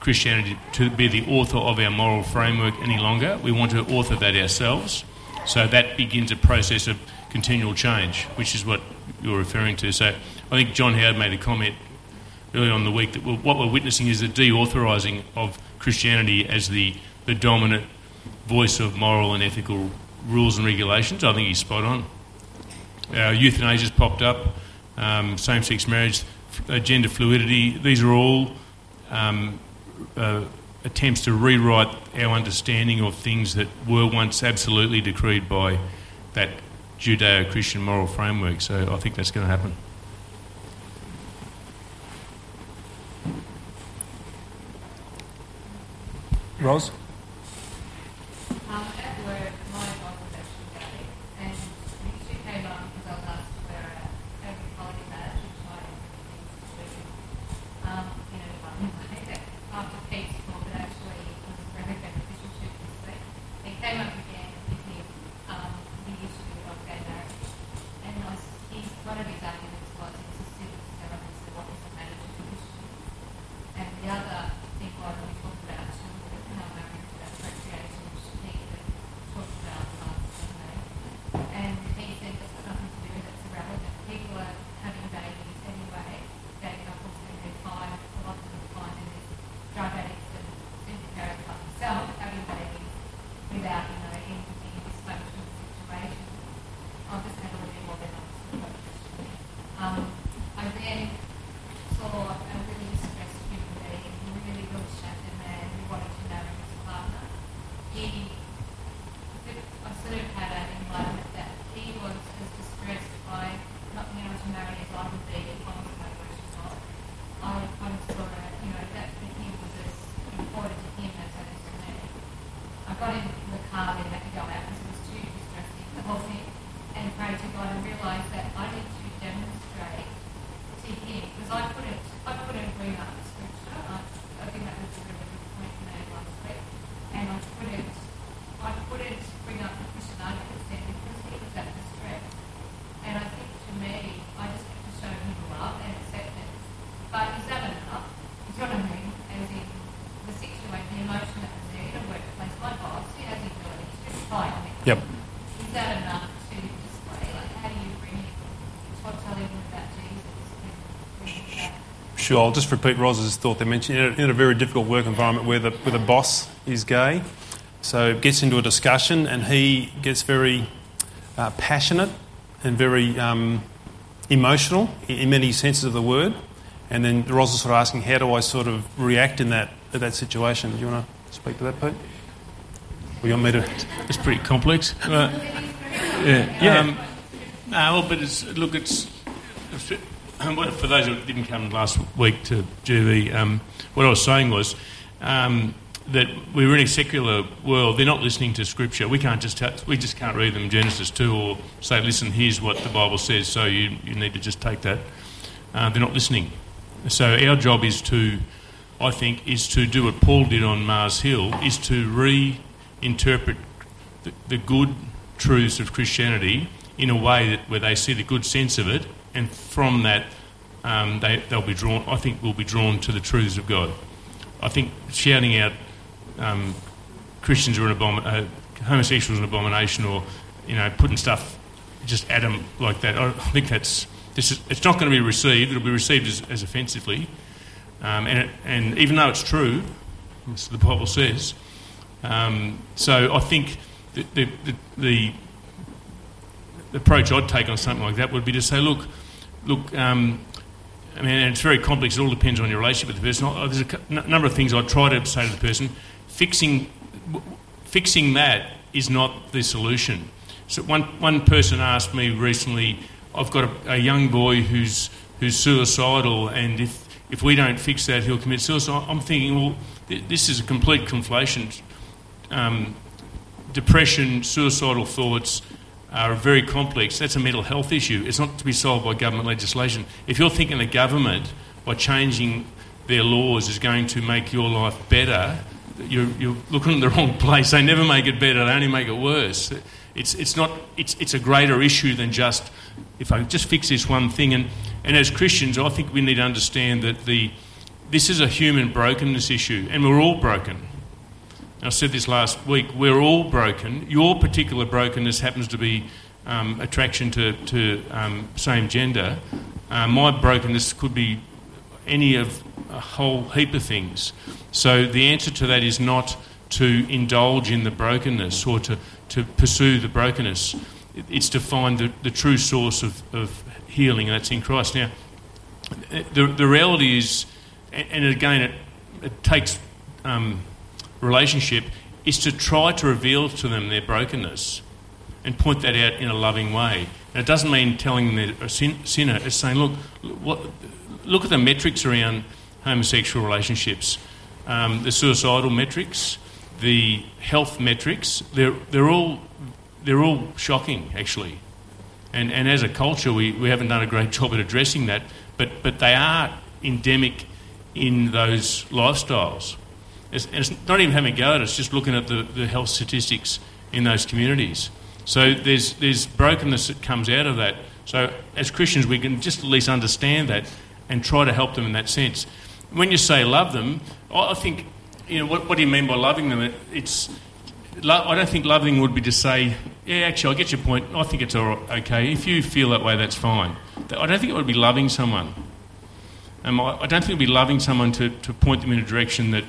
Christianity to be the author of our moral framework any longer. We want to author that ourselves. So that begins a process of continual change, which is what you're referring to. So I think John Howard made a comment earlier on the week that what we're witnessing is the deauthorising of Christianity as the dominant voice of moral and ethical rules and regulations. I think he's spot on. Euthanasia's popped up, same-sex marriage, gender fluidity. These are all attempts to rewrite our understanding of things that were once absolutely decreed by that Judeo-Christian moral framework. So I think that's going to happen. Ros? At work, my boss was actually Catholic, and the issue came up because I was asked to wear a holy badge, which I after Pete's talk, but actually it was very beneficial to me. It came up again with him, the issue of gay marriage, and one of his arguments was it was a civil ceremony, so what was the marriage of the issue? And the other thing was we talked about children, how marriage was procreation, which he talked about last Sunday, and he said that's got nothing to do with it, it's irrelevant. People are having babies anyway, gay couples, and they're fine, a lot of them are fine, and they're drug addicts and simple parents like themselves having babies without, anything in this functional situation. I'll just have a little bit more than I'm sort of questioning. I then saw a really distressed human being, a really ill-shattered man who wanted to marry his partner. I sort of had an enlightenment that he was as distressed by not being able to marry as I would be if I was my gracious God. I saw that, that for him was as important to him as it is to me. I got in the car and had to go out because it was too distressing, the whole thing, and prayed to God and realised that I need to demonstrate to him, because I couldn't bring up the scripture. I think that was a really good point you made last week, and I couldn't bring up the Christian argument then because he was that distressed. And I think to me, I just have to show him love and acceptance. But is that enough? You know what I mean? As in the situation, the emotion that was there in a workplace, my boss, he has humility, he's just fighting me. Yep. Is that enough to display? Like, how do you bring him to tell him about Jesus? Sure, I'll just repeat Roz's thought they mentioned. In a very difficult work environment where the boss is gay, so gets into a discussion and he gets very passionate and very emotional in many senses of the word. And then Ros is sort of asking, how do I sort of react in that situation? Do you want to speak to that, Pete? Or you want me to? It's pretty complex. Yeah. But it's for those who didn't come last week to GV, what I was saying was that we're in a secular world. They're not listening to Scripture. We can't just can't read them Genesis 2 or say, listen, here's what the Bible says, so you need to just take that. They're not listening. So our job is to do what Paul did on Mars Hill, is to reinterpret the good truths of Christianity in a way that where they see the good sense of it, and from that we'll be drawn to the truths of God. I think shouting out Christians are an abomination, homosexuals are an abomination, or putting stuff just at them like that, I think it's not going to be received. It'll be received as offensively, and even though it's true, as the Bible says. So I think the approach I'd take on something like that would be to say, look. I mean, and it's very complex. It all depends on your relationship with the person. There's a number of things I try to say to the person. Fixing that is not the solution. So one person asked me recently, I've got a young boy who's suicidal, and if we don't fix that, he'll commit suicide. I'm thinking, well, this is a complete conflation. Depression, suicidal thoughts, are very complex. That's a mental health issue. It's not to be solved by government legislation. If you're thinking the government, by changing their laws, is going to make your life better, you're looking in the wrong place. They never make it better. They only make it worse. It's a greater issue than just, if I just fix this one thing. And as Christians, I think we need to understand that this is a human brokenness issue, and we're all broken. I said this last week, we're all broken. Your particular brokenness happens to be attraction to same gender. My brokenness could be any of a whole heap of things. So the answer to that is not to indulge in the brokenness or to pursue the brokenness. It's to find the true source of healing, and that's in Christ. Now, the reality is, and again, it takes... relationship is to try to reveal to them their brokenness and point that out in a loving way. And it doesn't mean telling them they're a sinner. It's saying, look at the metrics around homosexual relationships, the suicidal metrics, the health metrics. They're all shocking, actually. And as a culture, we haven't done a great job at addressing that. But they are endemic in those lifestyles. And it's not even having a go at it, it's just looking at the health statistics in those communities. So there's brokenness that comes out of that. So as Christians, we can just at least understand that and try to help them in that sense. When you say love them, I think, what do you mean by loving them? I don't think loving would be to say, yeah, actually, I get your point. I think it's all okay. If you feel that way, that's fine. I don't think it would be loving someone. I don't think it would be loving someone to point them in a direction that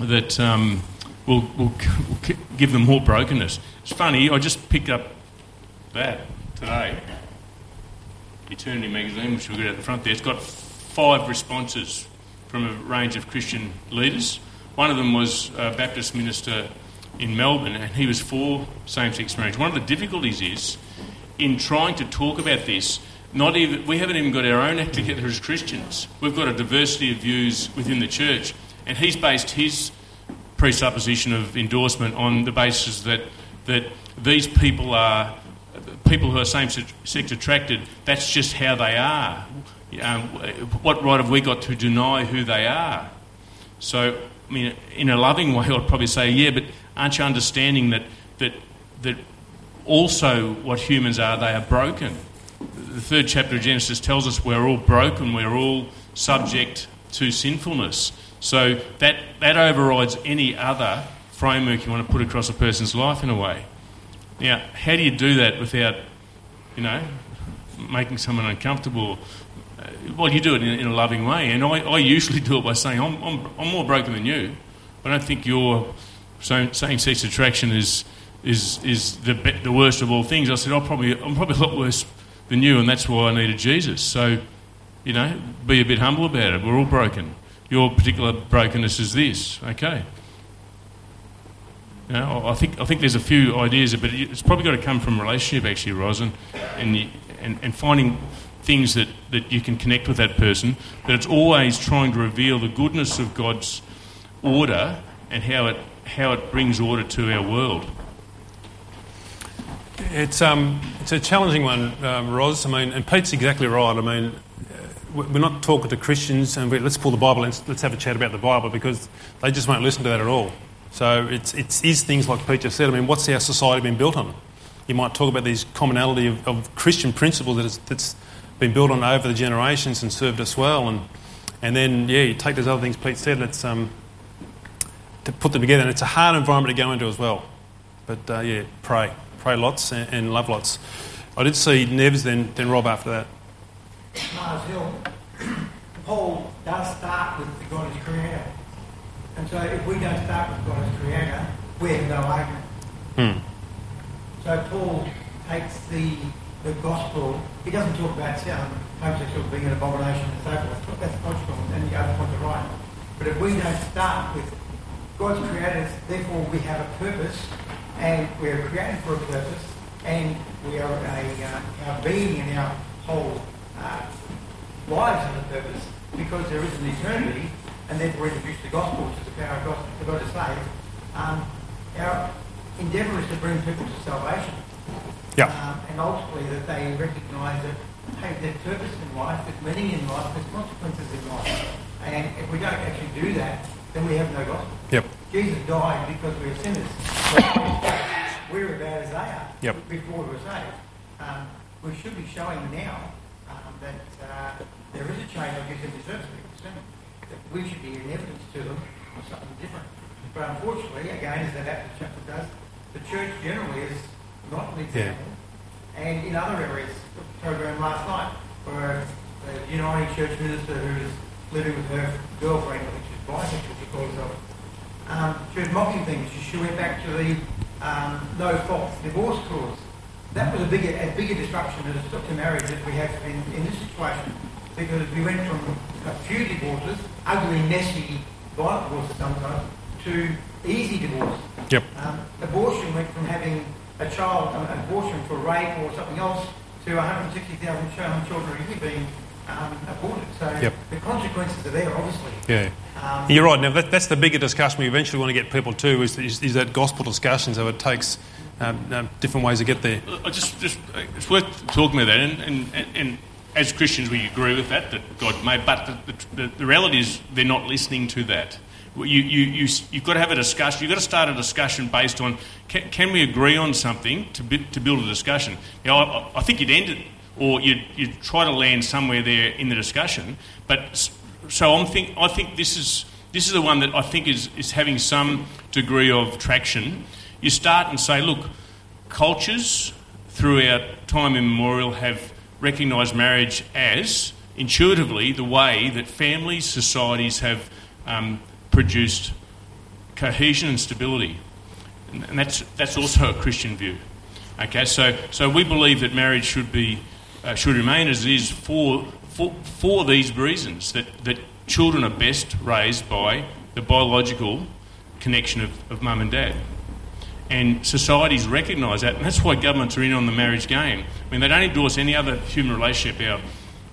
will give them more brokenness. It's funny, I just picked up that today, Eternity magazine, which we've got at the front there. It's got 5 responses from a range of Christian leaders. One of them was a Baptist minister in Melbourne, and he was for same-sex marriage. One of the difficulties is, in trying to talk about this, we haven't even got our own act together as Christians. We've got a diversity of views within the church. And he's based his presupposition of endorsement on the basis that these people are people who are same-sex attracted. That's just how they are. What right have we got to deny who they are? So, I mean, in a loving way, I'd probably say, yeah, but aren't you understanding that also what humans are? They are broken. The 3rd chapter of Genesis tells us we're all broken. We're all subject to sinfulness. So that overrides any other framework you want to put across a person's life in a way. Now, how do you do that without, making someone uncomfortable? Well, you do it in a loving way, and I usually do it by saying, I'm more broken than you. I don't think your same-sex attraction is the worst of all things. I said, I'm probably a lot worse than you, and that's why I needed Jesus. So, be a bit humble about it. We're all broken. Your particular brokenness is this, okay? I think there's a few ideas, but it's probably got to come from relationship, actually, Ros, and finding things that you can connect with that person. But it's always trying to reveal the goodness of God's order and how it brings order to our world. It's a challenging one, Ros. I mean, and Pete's exactly right. I mean, we're not talking to Christians and let's pull the Bible and let's have a chat about the Bible, because they just won't listen to that at all. So it is things like Pete just said. I mean, what's our society been built on? You might talk about these commonality of Christian principles that's been built on over the generations and served us well. And then, yeah, you take those other things Pete said and it's to put them together. And it's a hard environment to go into as well. But, yeah, pray. Pray lots and love lots. I did see Nev's then Rob after that. Mars Hill, the poll does start with the God as creator. And so if we don't start with God as creator, we have no argument. So Paul takes the gospel. He doesn't talk about homosexual being an abomination and so forth. That's logical and the other ones are right. But if we don't start with God's creators, therefore we have a purpose and we are created for a purpose and we are our being and our whole lives have a purpose, because there is an eternity, and therefore introduce the gospel, which is the power of God, for God to save. Our endeavour is to bring people to salvation. Yeah. And ultimately that they recognise that, hey, there's purpose in life, there's meaning in life, there's consequences in life. And if we don't actually do that, then we have no gospel. Yep. Jesus died because we're sinners. We're about as they are before we were saved. We should be showing now that there is a change. I guess in the service people sin, that we should be in evidence to them of something different. But unfortunately, again, as that Baptist chapter does, the church generally is not an example. Yeah. And in other areas, the program last night, where the Uniting Church minister who is living with her girlfriend, which is bisexual, she calls herself, she was mocking things. She went back to the no-fault divorce clause. That was a bigger disruption to marriage that we have in this situation, because we went from a few divorces, ugly, messy, violent divorces sometimes, to easy divorce. Yep. Abortion went from having a child, an abortion for rape or something else, to 160,000 children a year being aborted. So the consequences are there, obviously. Yeah. You're right. Now, that's the bigger discussion we eventually want to get people to, is that gospel discussion, so it takes different ways to get there. It's worth talking about that, and as Christians we agree with that God made, but the reality is they're not listening to that. You've got to have a discussion. You've got to start a discussion based on can we agree on something to build a discussion. Now, I think you'd end it, or you'd try to land somewhere there in the discussion. But so I think this is the one that I think is having some degree of traction. You start and say, look, cultures throughout time immemorial have recognised marriage as intuitively the way that families, societies have produced cohesion and stability, and that's also a Christian view. Okay, so we believe that marriage should remain as it is for these reasons, that children are best raised by the biological connection of mum and dad. And societies recognise that, and that's why governments are in on the marriage game. I mean, they don't endorse any other human relationship.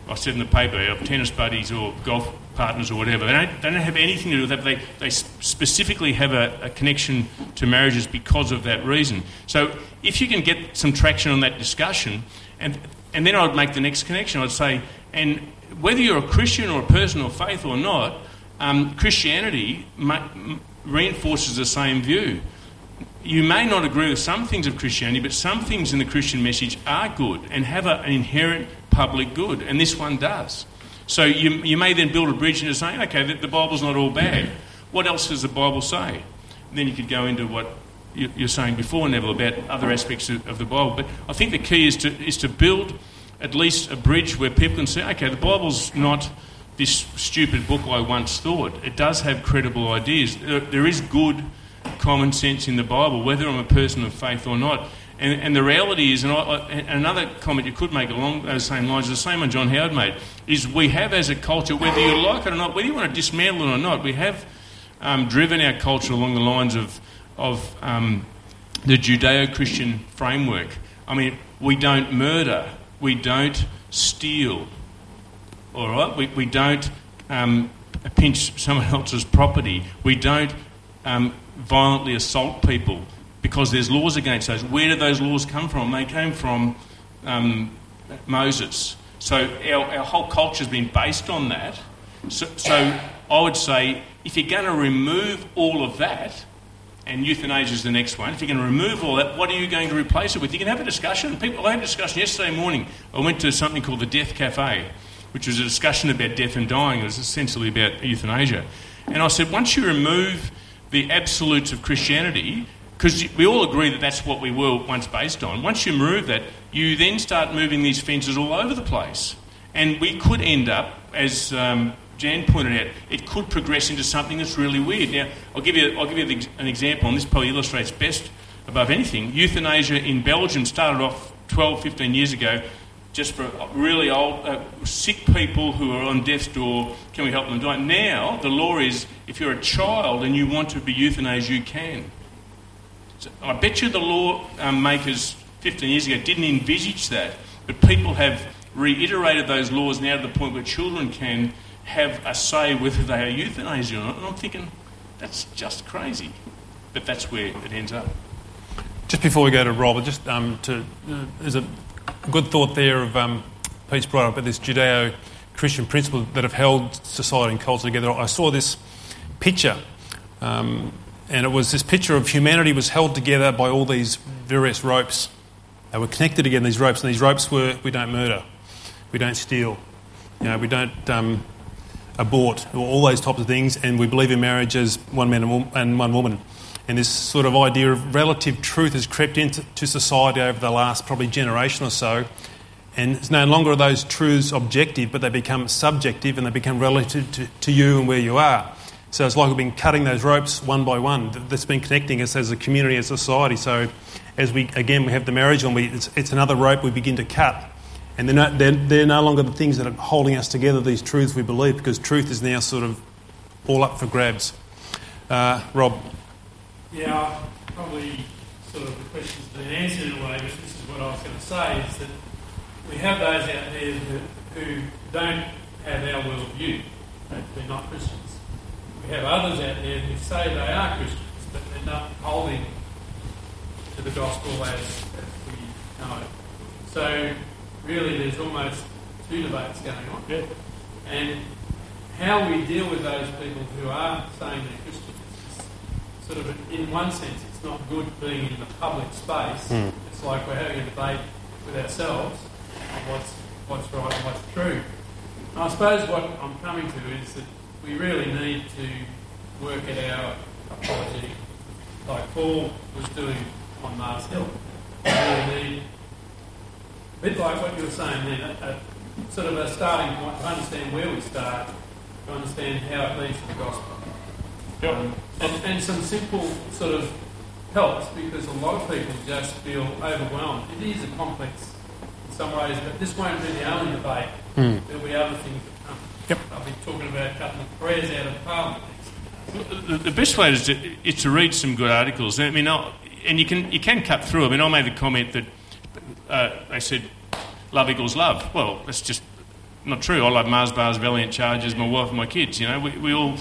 I said in the paper, our tennis buddies or golf partners or whatever. They don't have anything to do with that. They specifically have a connection to marriages because of that reason. So if you can get some traction on that discussion, and then I would make the next connection. I'd say, and whether you're a Christian or a person of faith or not, Christianity reinforces the same view. You may not agree with some things of Christianity, but some things in the Christian message are good and have an inherent public good, and this one does. So you may then build a bridge into saying, okay, the Bible's not all bad. What else does the Bible say? And then you could go into what you're saying before, Neville, about other aspects of the Bible. But I think the key is to build at least a bridge where people can say, okay, the Bible's not this stupid book I once thought. It does have credible ideas. There is good common sense in the Bible, whether I'm a person of faith or not. And the reality is, and another comment you could make along those same lines, the same one John Howard made, is we have as a culture, whether you like it or not, whether you want to dismantle it or not, we have driven our culture along the lines of the Judeo-Christian framework. I mean, we don't murder, we don't steal, all right? We don't pinch someone else's property, we don't violently assault people, because there's laws against those. Where do those laws come from? They came from Moses. So our whole culture's been based on that. So I would say, if you're going to remove all of that, and euthanasia is the next one, if you're going to remove all that, what are you going to replace it with? You can have a discussion. I had a discussion yesterday morning. I went to something called the Death Cafe, which was a discussion about death and dying. It was essentially about euthanasia. And I said, once you remove the absolutes of Christianity, because we all agree that that's what we were once based on. Once you remove that, you then start moving these fences all over the place. And we could end up, as Jan pointed out, it could progress into something that's really weird. Now, I'll give you an example, and this probably illustrates best above anything. Euthanasia in Belgium started off 12, 15 years ago just for really old, sick people who are on death's door. Can we help them die? Now, the law is if you're a child and you want to be euthanized, you can. So I bet you the law makers 15 years ago didn't envisage that, but people have reiterated those laws now to the point where children can have a say whether they are euthanized or not. And I'm thinking, that's just crazy. But that's where it ends up. Just before we go to Rob, just there's a good thought there of Pete's brought up about this Judeo-Christian principle that have held society and culture together. I saw this picture, and it was this picture of humanity was held together by all these various ropes. They were connected again, these ropes, and these ropes were: we don't murder, we don't steal, we don't abort, all those types of things, and we believe in marriage as one man and one woman. And this sort of idea of relative truth has crept into society over the last probably generation or so. And it's no longer those truths objective, but they become subjective and they become relative to you and where you are. So it's like we've been cutting those ropes one by one. That's been connecting us as a community, as a society. So as we have the marriage on, it's another rope we begin to cut. And they're no longer the things that are holding us together, these truths we believe, because truth is now sort of all up for grabs. Rob? Yeah, probably sort of the question's been answered in a way, but this is what I was going to say, is that we have those out there who don't have our worldview. They're not Christians. We have others out there who say they are Christians, but they're not holding to the gospel as we know it. So really there's almost two debates going on. Yeah. And how we deal with those people who are saying they're Christians, sort of, in one sense, it's not good being in the public space. Mm. It's like we're having a debate with ourselves on what's right and what's true. And I suppose what I'm coming to is that we really need to work at our apology, like Paul was doing on Mars Hill. We really need, a bit like what you were saying then, a sort of a starting point to understand where we start, to understand how it leads to the gospel. Yep. And some simple sort of helps, because a lot of people just feel overwhelmed. It is a complex in some ways, but this won't be the only debate. Mm. There'll be other things that come. Yep. I'll be talking about cutting the prayers out of Parliament. The best way is to read some good articles. I mean, and you can cut through. I mean, I made a comment that they said love equals love. Well, that's just not true. I love Mars bars, Valiant charges, my wife and my kids. We all...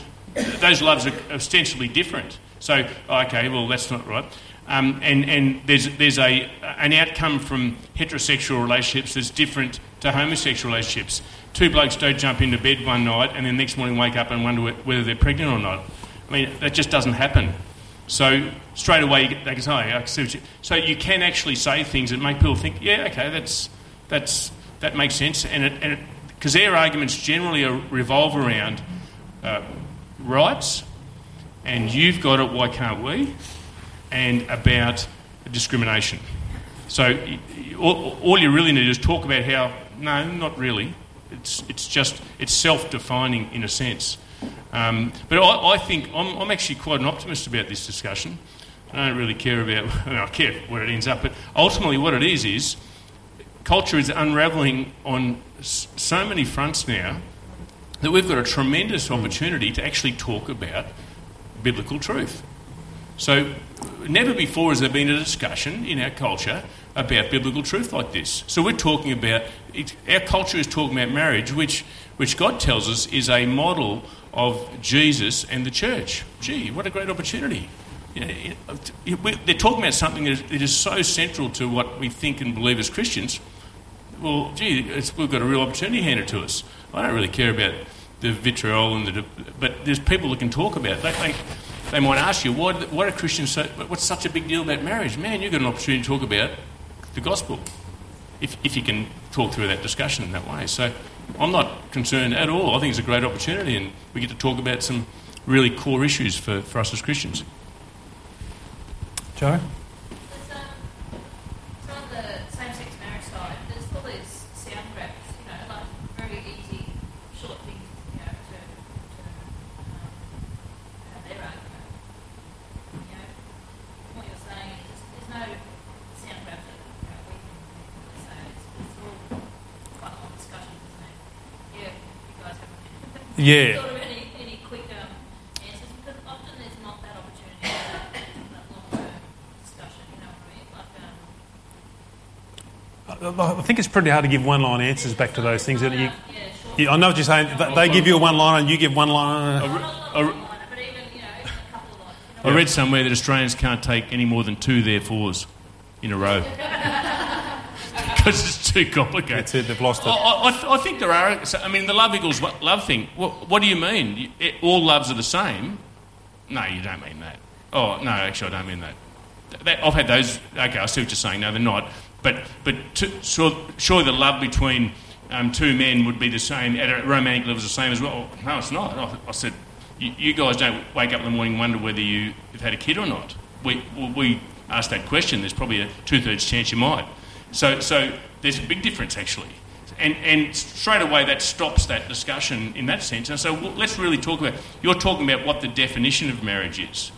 those loves are ostensibly different. So, okay, well, that's not right. And there's an outcome from heterosexual relationships that's different to homosexual relationships. Two blokes don't jump into bed one night and then the next morning wake up and wonder whether they're pregnant or not. I mean, that just doesn't happen. So straight away, they can say, I see what you... So you can actually say things that make people think, yeah, okay, that makes sense. And because their arguments generally revolve around... rights, and you've got it, why can't we, and about discrimination. So all you really need is talk about how, no, not really. It's self-defining in a sense. But I think I'm actually quite an optimist about this discussion. I don't really care I care where it ends up, but ultimately what it is culture is unravelling on so many fronts now that we've got a tremendous opportunity to actually talk about biblical truth. So never before has there been a discussion in our culture about biblical truth like this. So we're talking about... our culture is talking about marriage, which God tells us is a model of Jesus and the church. Gee, what a great opportunity. They're talking about something that is so central to what we think and believe as Christians. Well, gee, we've got a real opportunity handed to us. I don't really care about the vitriol, but there's people that can talk about it. They might ask you, why are Christians what's such a big deal about marriage? Man, you've got an opportunity to talk about the gospel if you can talk through that discussion in that way. So I'm not concerned at all. I think it's a great opportunity, and we get to talk about some really core issues for us as Christians. Joe? Yeah. Sort of any quick answers, because often there's not that opportunity to have that long discussion, I think it's pretty hard to give one-line answers back to those things. I know what you're saying. They give you a one-liner and you give one-liner. I read somewhere that Australians can't take any more than two therefores. in a row because it's too complicated. That's it, they've lost it. I think there are... I mean, the love equals love thing. What do you mean? All loves are the same? No, you don't mean that. Oh, no, actually, I don't mean that. I've had those... Okay, I see what you're saying. No, they're not. But surely the love between two men would be the same, at a romantic level, is the same as well. No, it's not. I said, you guys don't wake up in the morning and wonder whether you've had a kid or not. We asked that question. There's probably a 2/3 chance you might. So there's a big difference, actually. And straight away that stops that discussion in that sense. And so let's really talk about... You're talking about what the definition of marriage is.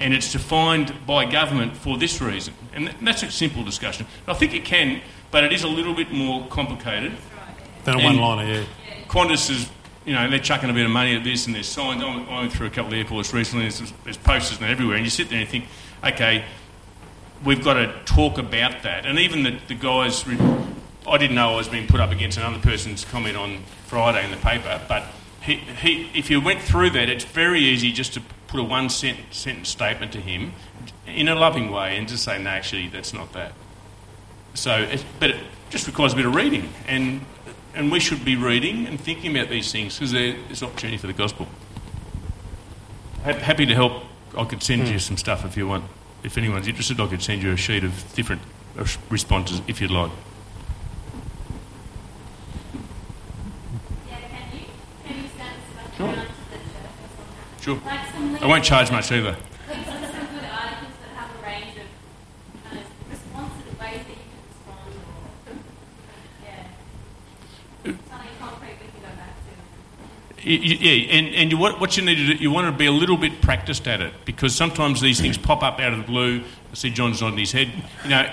And it's defined by government for this reason. And that's a simple discussion. I think it can, but it is a little bit more complicated. Than a one-liner, yeah. Qantas is, they're chucking a bit of money at this and there's signs. I went through a couple of airports recently and there's posters and everywhere. And you sit there and think, okay, we've got to talk about that. And even the guys... I didn't know I was being put up against another person's comment on Friday in the paper, but he if you went through that, it's very easy just to put a one-sentence statement to him in a loving way and just say, no, actually, that's not that. But it just requires a bit of reading, and we should be reading and thinking about these things because there's opportunity for the gospel. Happy to help. I could send you some stuff if you want. If anyone's interested, I could send you a sheet of different responses if you'd like. Sure. Sure. I won't charge much either. Some good articles that have a range of kind of responsive ways that you can respond or something concrete we can go back to. Yeah, and what you need to do, you want to be a little bit practiced at it because sometimes these things pop up out of the blue. I see John's nodding his head.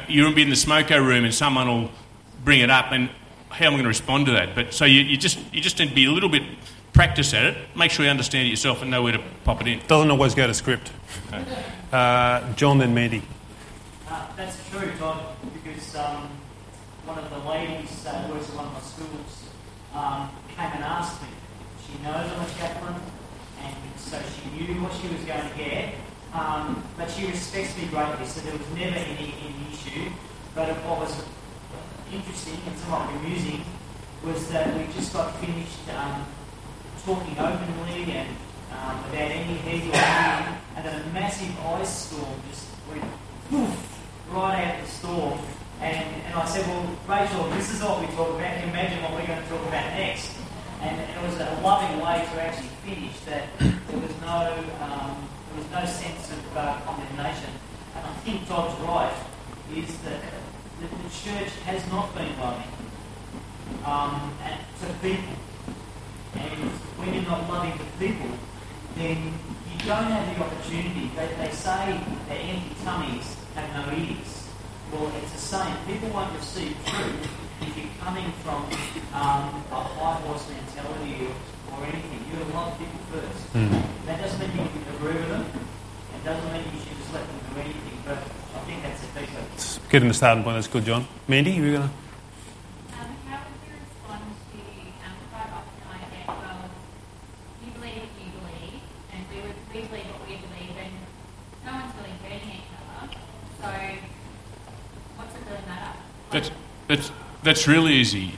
You'll be in the smoko room and someone will bring it up and how am I going to respond to that? But so you just need to be a little bit... Practice at it. Make sure you understand it yourself and know where to pop it in. Doesn't always go to script. Okay. John then Mandy. That's true, Todd, because one of the ladies that works at one of my schools came and asked me. She knows I'm a chaplain, and so she knew what she was going to get, but she respects me greatly, so there was never any issue. But what was interesting and somewhat amusing was that we just got finished... talking openly and without any head or anything, and then a massive ice storm just went poof right out of the storm. And I said, well, Rachel, this is what we talk about. Can you imagine what we're going to talk about next? And it was a loving way to actually finish that. There was no sense of condemnation. And I think Todd's right is that the church has not been loving to people. And when you're not loving the people, then you don't have the opportunity. They say that empty tummies have no ears. Well, it's the same. People won't receive truth if you're coming from a high horse mentality or anything. You have to love people first. That doesn't mean you can agree with them. It doesn't mean you should just let them do anything. But I think that's a big one. Getting the starting point, that's good, John. Mandy, you were going to... That's really easy.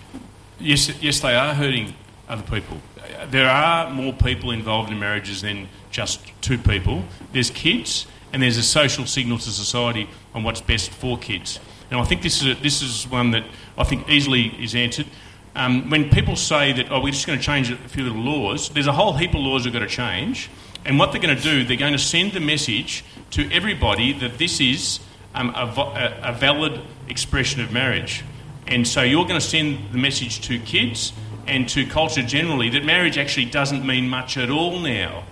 Yes, they are hurting other people. There are more people involved in marriages than just two people. There's kids, and there's a social signal to society on what's best for kids. Now, I think this is one that I think easily is answered. When people say that, we're just going to change a few little laws, there's a whole heap of laws we've got to change, and what they're going to do, they're going to send the message to everybody that this is a valid expression of marriage. And so you're going to send the message to kids and to culture generally that marriage actually doesn't mean much at all now.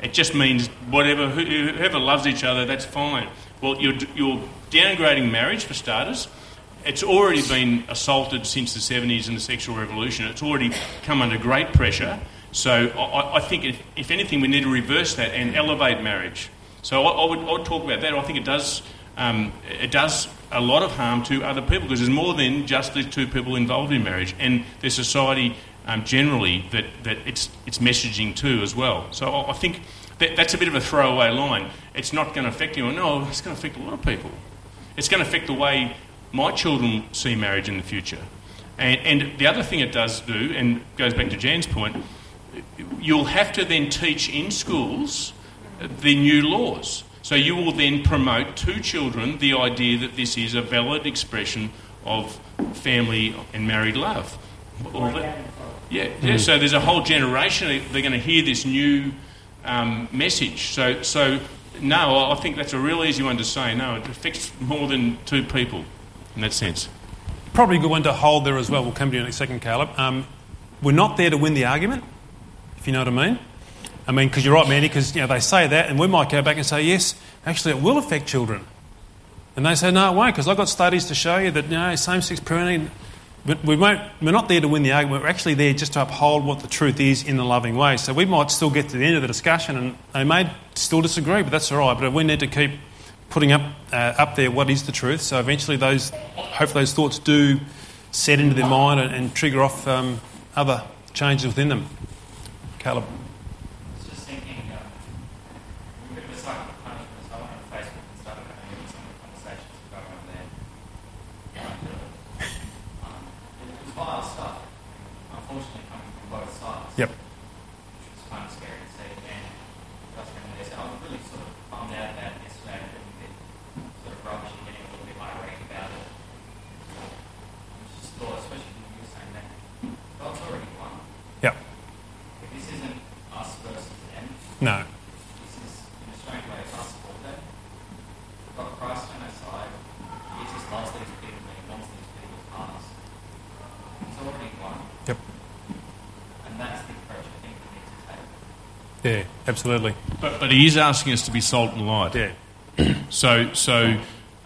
It just means whoever loves each other, that's fine. Well, you're downgrading marriage for starters. It's already been assaulted since the 70s and the sexual revolution. It's already come under great pressure. So I think, if anything, we need to reverse that and elevate marriage. So I would talk about that. I think it does... it does a lot of harm to other people because there's more than just the two people involved in marriage and the society generally that it's messaging to as well. So I think that's a bit of a throwaway line. It's not going to affect you. No, it's going to affect a lot of people. It's going to affect the way my children see marriage in the future. And the other thing it does do, and goes back to Jan's point, you'll have to then teach in schools the new laws. So you will then promote to children the idea that this is a valid expression of family and married love. So there's a whole generation, they're going to hear this new message. So no, I think that's a real easy one to say. No, it affects more than two people in that sense. Probably a good one to hold there as well. We'll come to you in a second, Caleb. We're not there to win the argument, if you know what I mean. I mean, because you're right, Mandy, because they say that and we might go back and say, yes, actually it will affect children. And they say, no, it won't, because I've got studies to show you that same-sex parenting... But we're not there to win the argument. We're actually there just to uphold what the truth is in a loving way. So we might still get to the end of the discussion and they may still disagree, but that's all right. But we need to keep putting up there what is the truth. So eventually hopefully those thoughts do set into their mind and trigger off other changes within them. Caleb. Yep. Which was kind of scary to see. And I was going to say, I was really sort of bummed out about this, and a little bit sort of rubbish and getting a little bit irate about it. I just thought, especially when you were saying that, God's already won. Yep. But this isn't us versus them. No. This is, in a strange way, us for them. We've got Christ on our side. Jesus loves these people and he wants these people to pass. He's already won. Yep. And that's the approach I think we need to take. Yeah, absolutely. But he is asking us to be salt and light. Yeah. So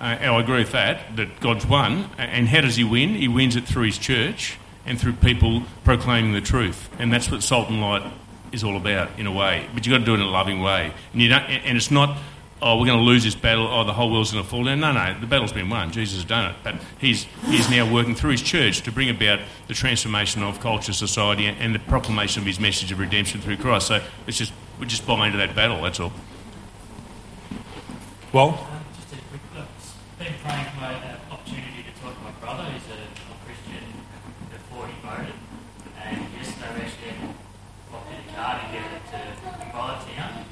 I agree with that God's won. And how does he win? He wins it through his church and through people proclaiming the truth. And that's what salt and light is all about, in a way. But you've got to do it in a loving way. And it's not, we're going to lose this battle, the whole world's going to fall down. No, the battle's been won. Jesus has done it. But he's now working through his church to bring about the transformation of culture, society, and the proclamation of his message of redemption through Christ. So we just buy into that battle, that's all. Well? Just a quick look. I've been praying for my opportunity to talk to my brother. He's a Christian before he voted. And yesterday we actually had a card and gave it to Town.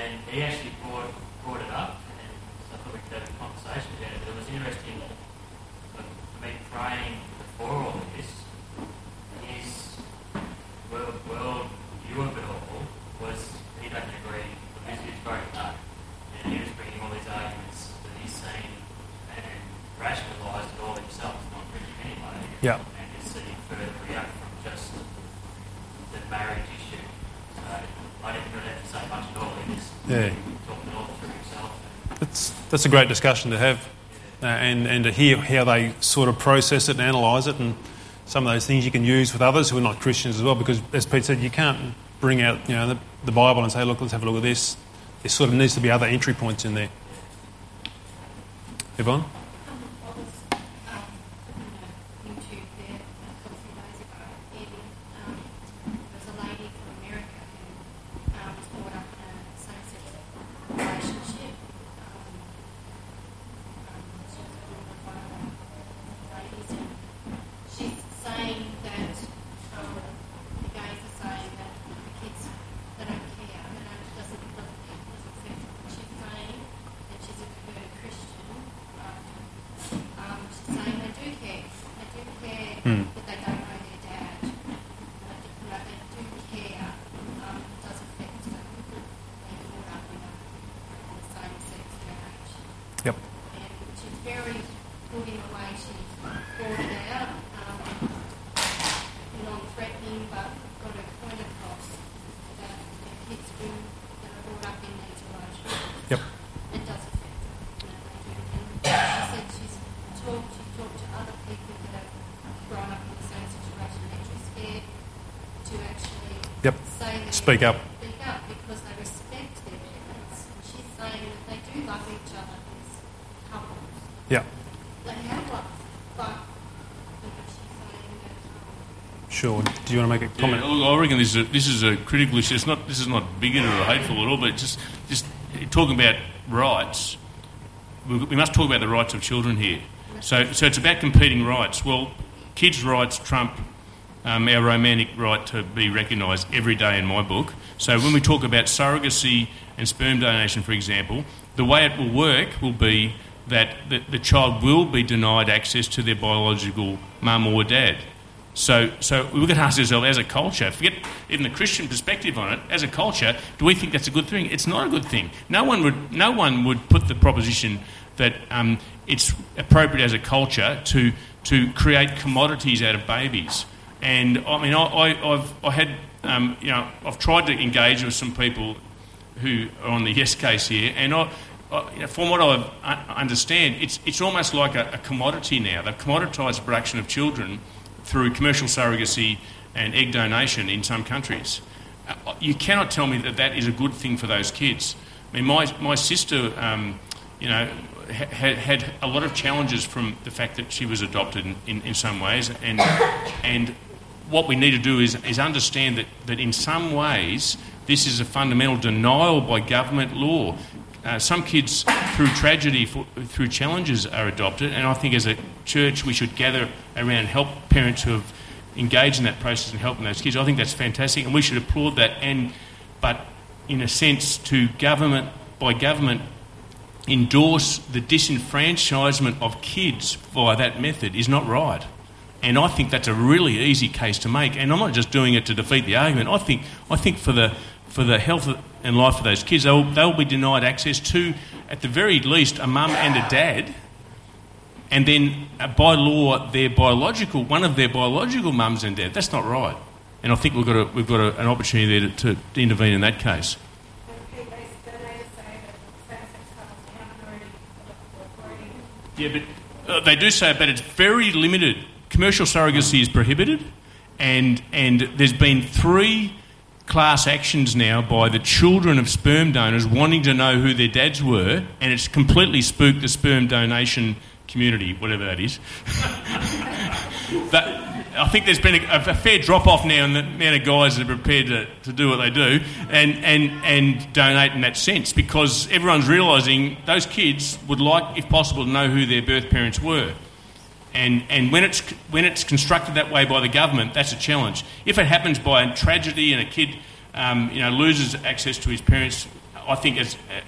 And he actually brought it up, and so I thought we could have a conversation about it. But it was interesting for me praying before all of this. His world view of it all was he doesn't agree with his view very much. And he was bringing all these arguments that he's seen and rationalised it all himself, not really anyway. Yeah. And could see further out from just the marriage issue. So I didn't really have to say much at all. Yeah, that's a great discussion to have, and to hear how they sort of process it and analyse it, and some of those things you can use with others who are not Christians as well. Because as Pete said, you can't bring out the Bible and say, look, let's have a look at this. There sort of needs to be other entry points in there. Yvonne? Speak up because they respect their parents. She's saying that they do love each other as couples. Yeah. They have love, but she's saying that. Sure. Do you want to make a comment? Yeah, I reckon this is a critical issue. This is not bigoted or hateful at all, but it's just talking about rights. we must talk about the rights of children here. So it's about competing rights. Well, kids' rights trump our romantic right to be recognised every day in my book. So when we talk about surrogacy and sperm donation, for example, the way it will work will be that the child will be denied access to their biological mum or dad. So we can ask ourselves as a culture, forget even the Christian perspective on it, as a culture, do we think that's a good thing? It's not a good thing. No one would put the proposition that it's appropriate as a culture to create commodities out of babies. And I mean, I've tried to engage with some people who are on the yes case here, and from what I understand, it's almost like a commodity now. They've commoditised the production of children through commercial surrogacy and egg donation in some countries. You cannot tell me that is a good thing for those kids. I mean, my sister, had a lot of challenges from the fact that she was adopted in some ways, and what we need to do is understand that in some ways this is a fundamental denial by government law. Some kids, through tragedy, through challenges, are adopted, and I think as a church we should gather around, help parents who have engaged in that process and helping those kids. I think that's fantastic, and we should applaud that. But in a sense, by government, endorse the disenfranchisement of kids via that method is not right. And I think that's a really easy case to make. And I'm not just doing it to defeat the argument. I think for the health and life of those kids, they'll be denied access to, at the very least, a mum and a dad, and then by law, one of their biological mums and dad. That's not right. And I think we've got an opportunity there to intervene in that case. Yeah, but they do say it, but it's very limited. Commercial surrogacy is prohibited, and there's been 3 class actions now by the children of sperm donors wanting to know who their dads were, and it's completely spooked the sperm donation community, whatever that is. I think there's been a fair drop-off now in the amount of guys that are prepared to do what they do and donate in that sense, because everyone's realising those kids would like, if possible, to know who their birth parents were. And when it's constructed that way by the government, that's a challenge. If it happens by a tragedy and a kid, loses access to his parents, I think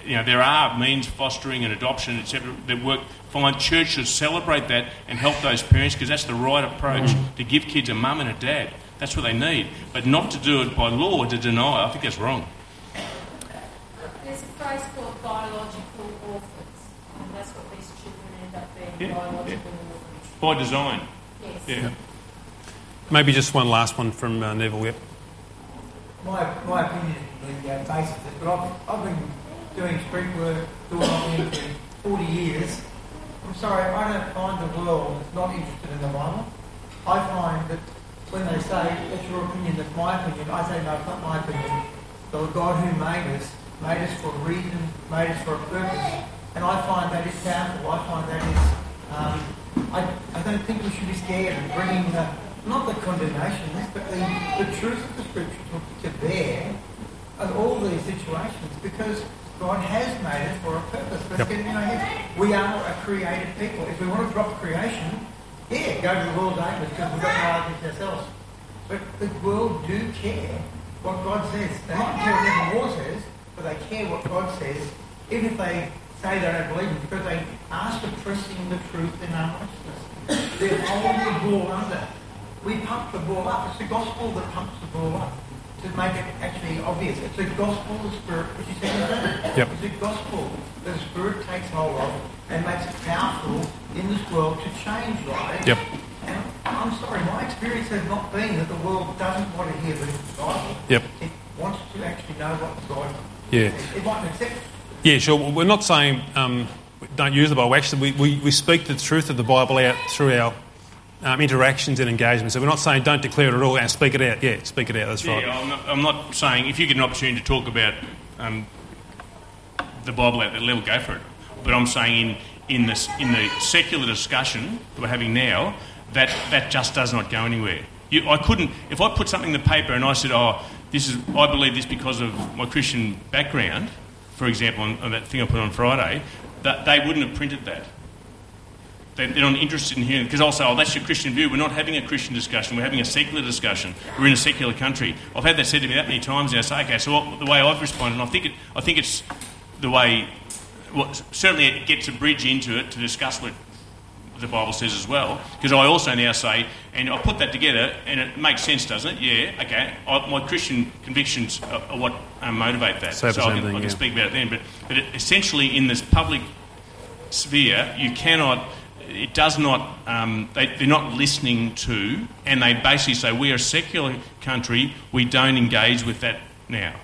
there are means, fostering and adoption, etc., that work fine. Churches celebrate that and help those parents, because that's the right approach, to give kids a mum and a dad. That's what they need, but not to do it by law, to deny. I think that's wrong. There's a phrase called biological orphans, and that's what these children end up being, biological orphans. By design. Yes. Yeah. Maybe just one last one from Neville Whip. My opinion is the basis of it, but I've been doing street work, for 40 years. I'm sorry, I don't find the world that's not interested in the Bible. I find that when they say, that's your opinion, that's my opinion, I say, no, it's not my opinion. The God who made us for a reason, made us for a purpose. And I find that is powerful. I find that is... I don't think we should be scared of bringing not the condemnations, but the truth of the Scripture to bear on all these situations, because God has made us for a purpose. But It's getting in our head. We are a created people. If we want to drop creation, go to the world dangerous, because we've got no arguments ourselves. But the world do care what God says. They don't care what the law says, but they care what God says, even if they say they don't believe it, because they are suppressing the truth in unrighteousness. They're holding the ball under. We pump the ball up. It's the gospel that pumps the ball up to make it actually obvious. It's the gospel of the Spirit. It's the gospel that the Spirit takes hold of and makes it powerful in this world to change lives. Yep. And I'm sorry, my experience has not been that the world doesn't want to hear the gospel. Yep. It wants to actually know what God is. Yeah. It wants to accept. Yeah, sure. We're not saying don't use the Bible. Actually, we speak the truth of the Bible out through our interactions and engagements. So we're not saying don't declare it at all. Speak it out. Yeah, speak it out. That's right. I'm not saying if you get an opportunity to talk about the Bible at that level, go for it. But I'm saying in the secular discussion that we're having now, that just does not go anywhere. I couldn't, if I put something in the paper and I said, I believe this because of my Christian background. For example, on that thing I put on Friday, that they wouldn't have printed that. They're not interested in hearing, because I'll say, oh, that's your Christian view. We're not having a Christian discussion. We're having a secular discussion. We're in a secular country. I've had that said to me that many times, and I say, okay, so what, the way I've responded, and I think it's the way, well, certainly it gets a bridge into it to discuss what the Bible says as well, because I also now say, and I put that together, and it makes sense, doesn't it? Yeah, okay. My Christian convictions are what motivate that. So I can speak about it then. But essentially in this public sphere, you cannot... It does not, they're not listening to, and they basically say, we're a secular country, we don't engage with that now.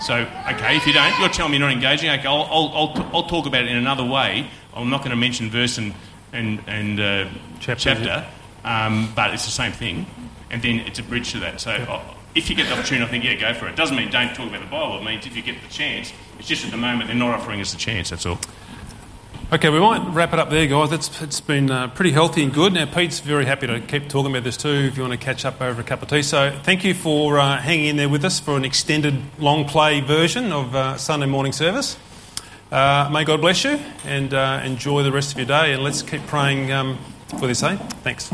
So, okay, if you don't, you're telling me you're not engaging, okay, I'll talk about it in another way. I'm not going to mention verse and chapter. But it's the same thing, and then it's a bridge to that. So if you get the opportunity, I think, yeah, go for it. It doesn't mean don't talk about the Bible, it means if you get the chance, it's just at the moment they're not offering us the chance, that's all. Okay, we might wrap it up there, guys. It's been pretty healthy and good. Now, Pete's very happy to keep talking about this too if you want to catch up over a cup of tea. So thank you for hanging in there with us for an extended long play version of Sunday morning service. May God bless you and enjoy the rest of your day. And let's keep praying for this, eh? Thanks.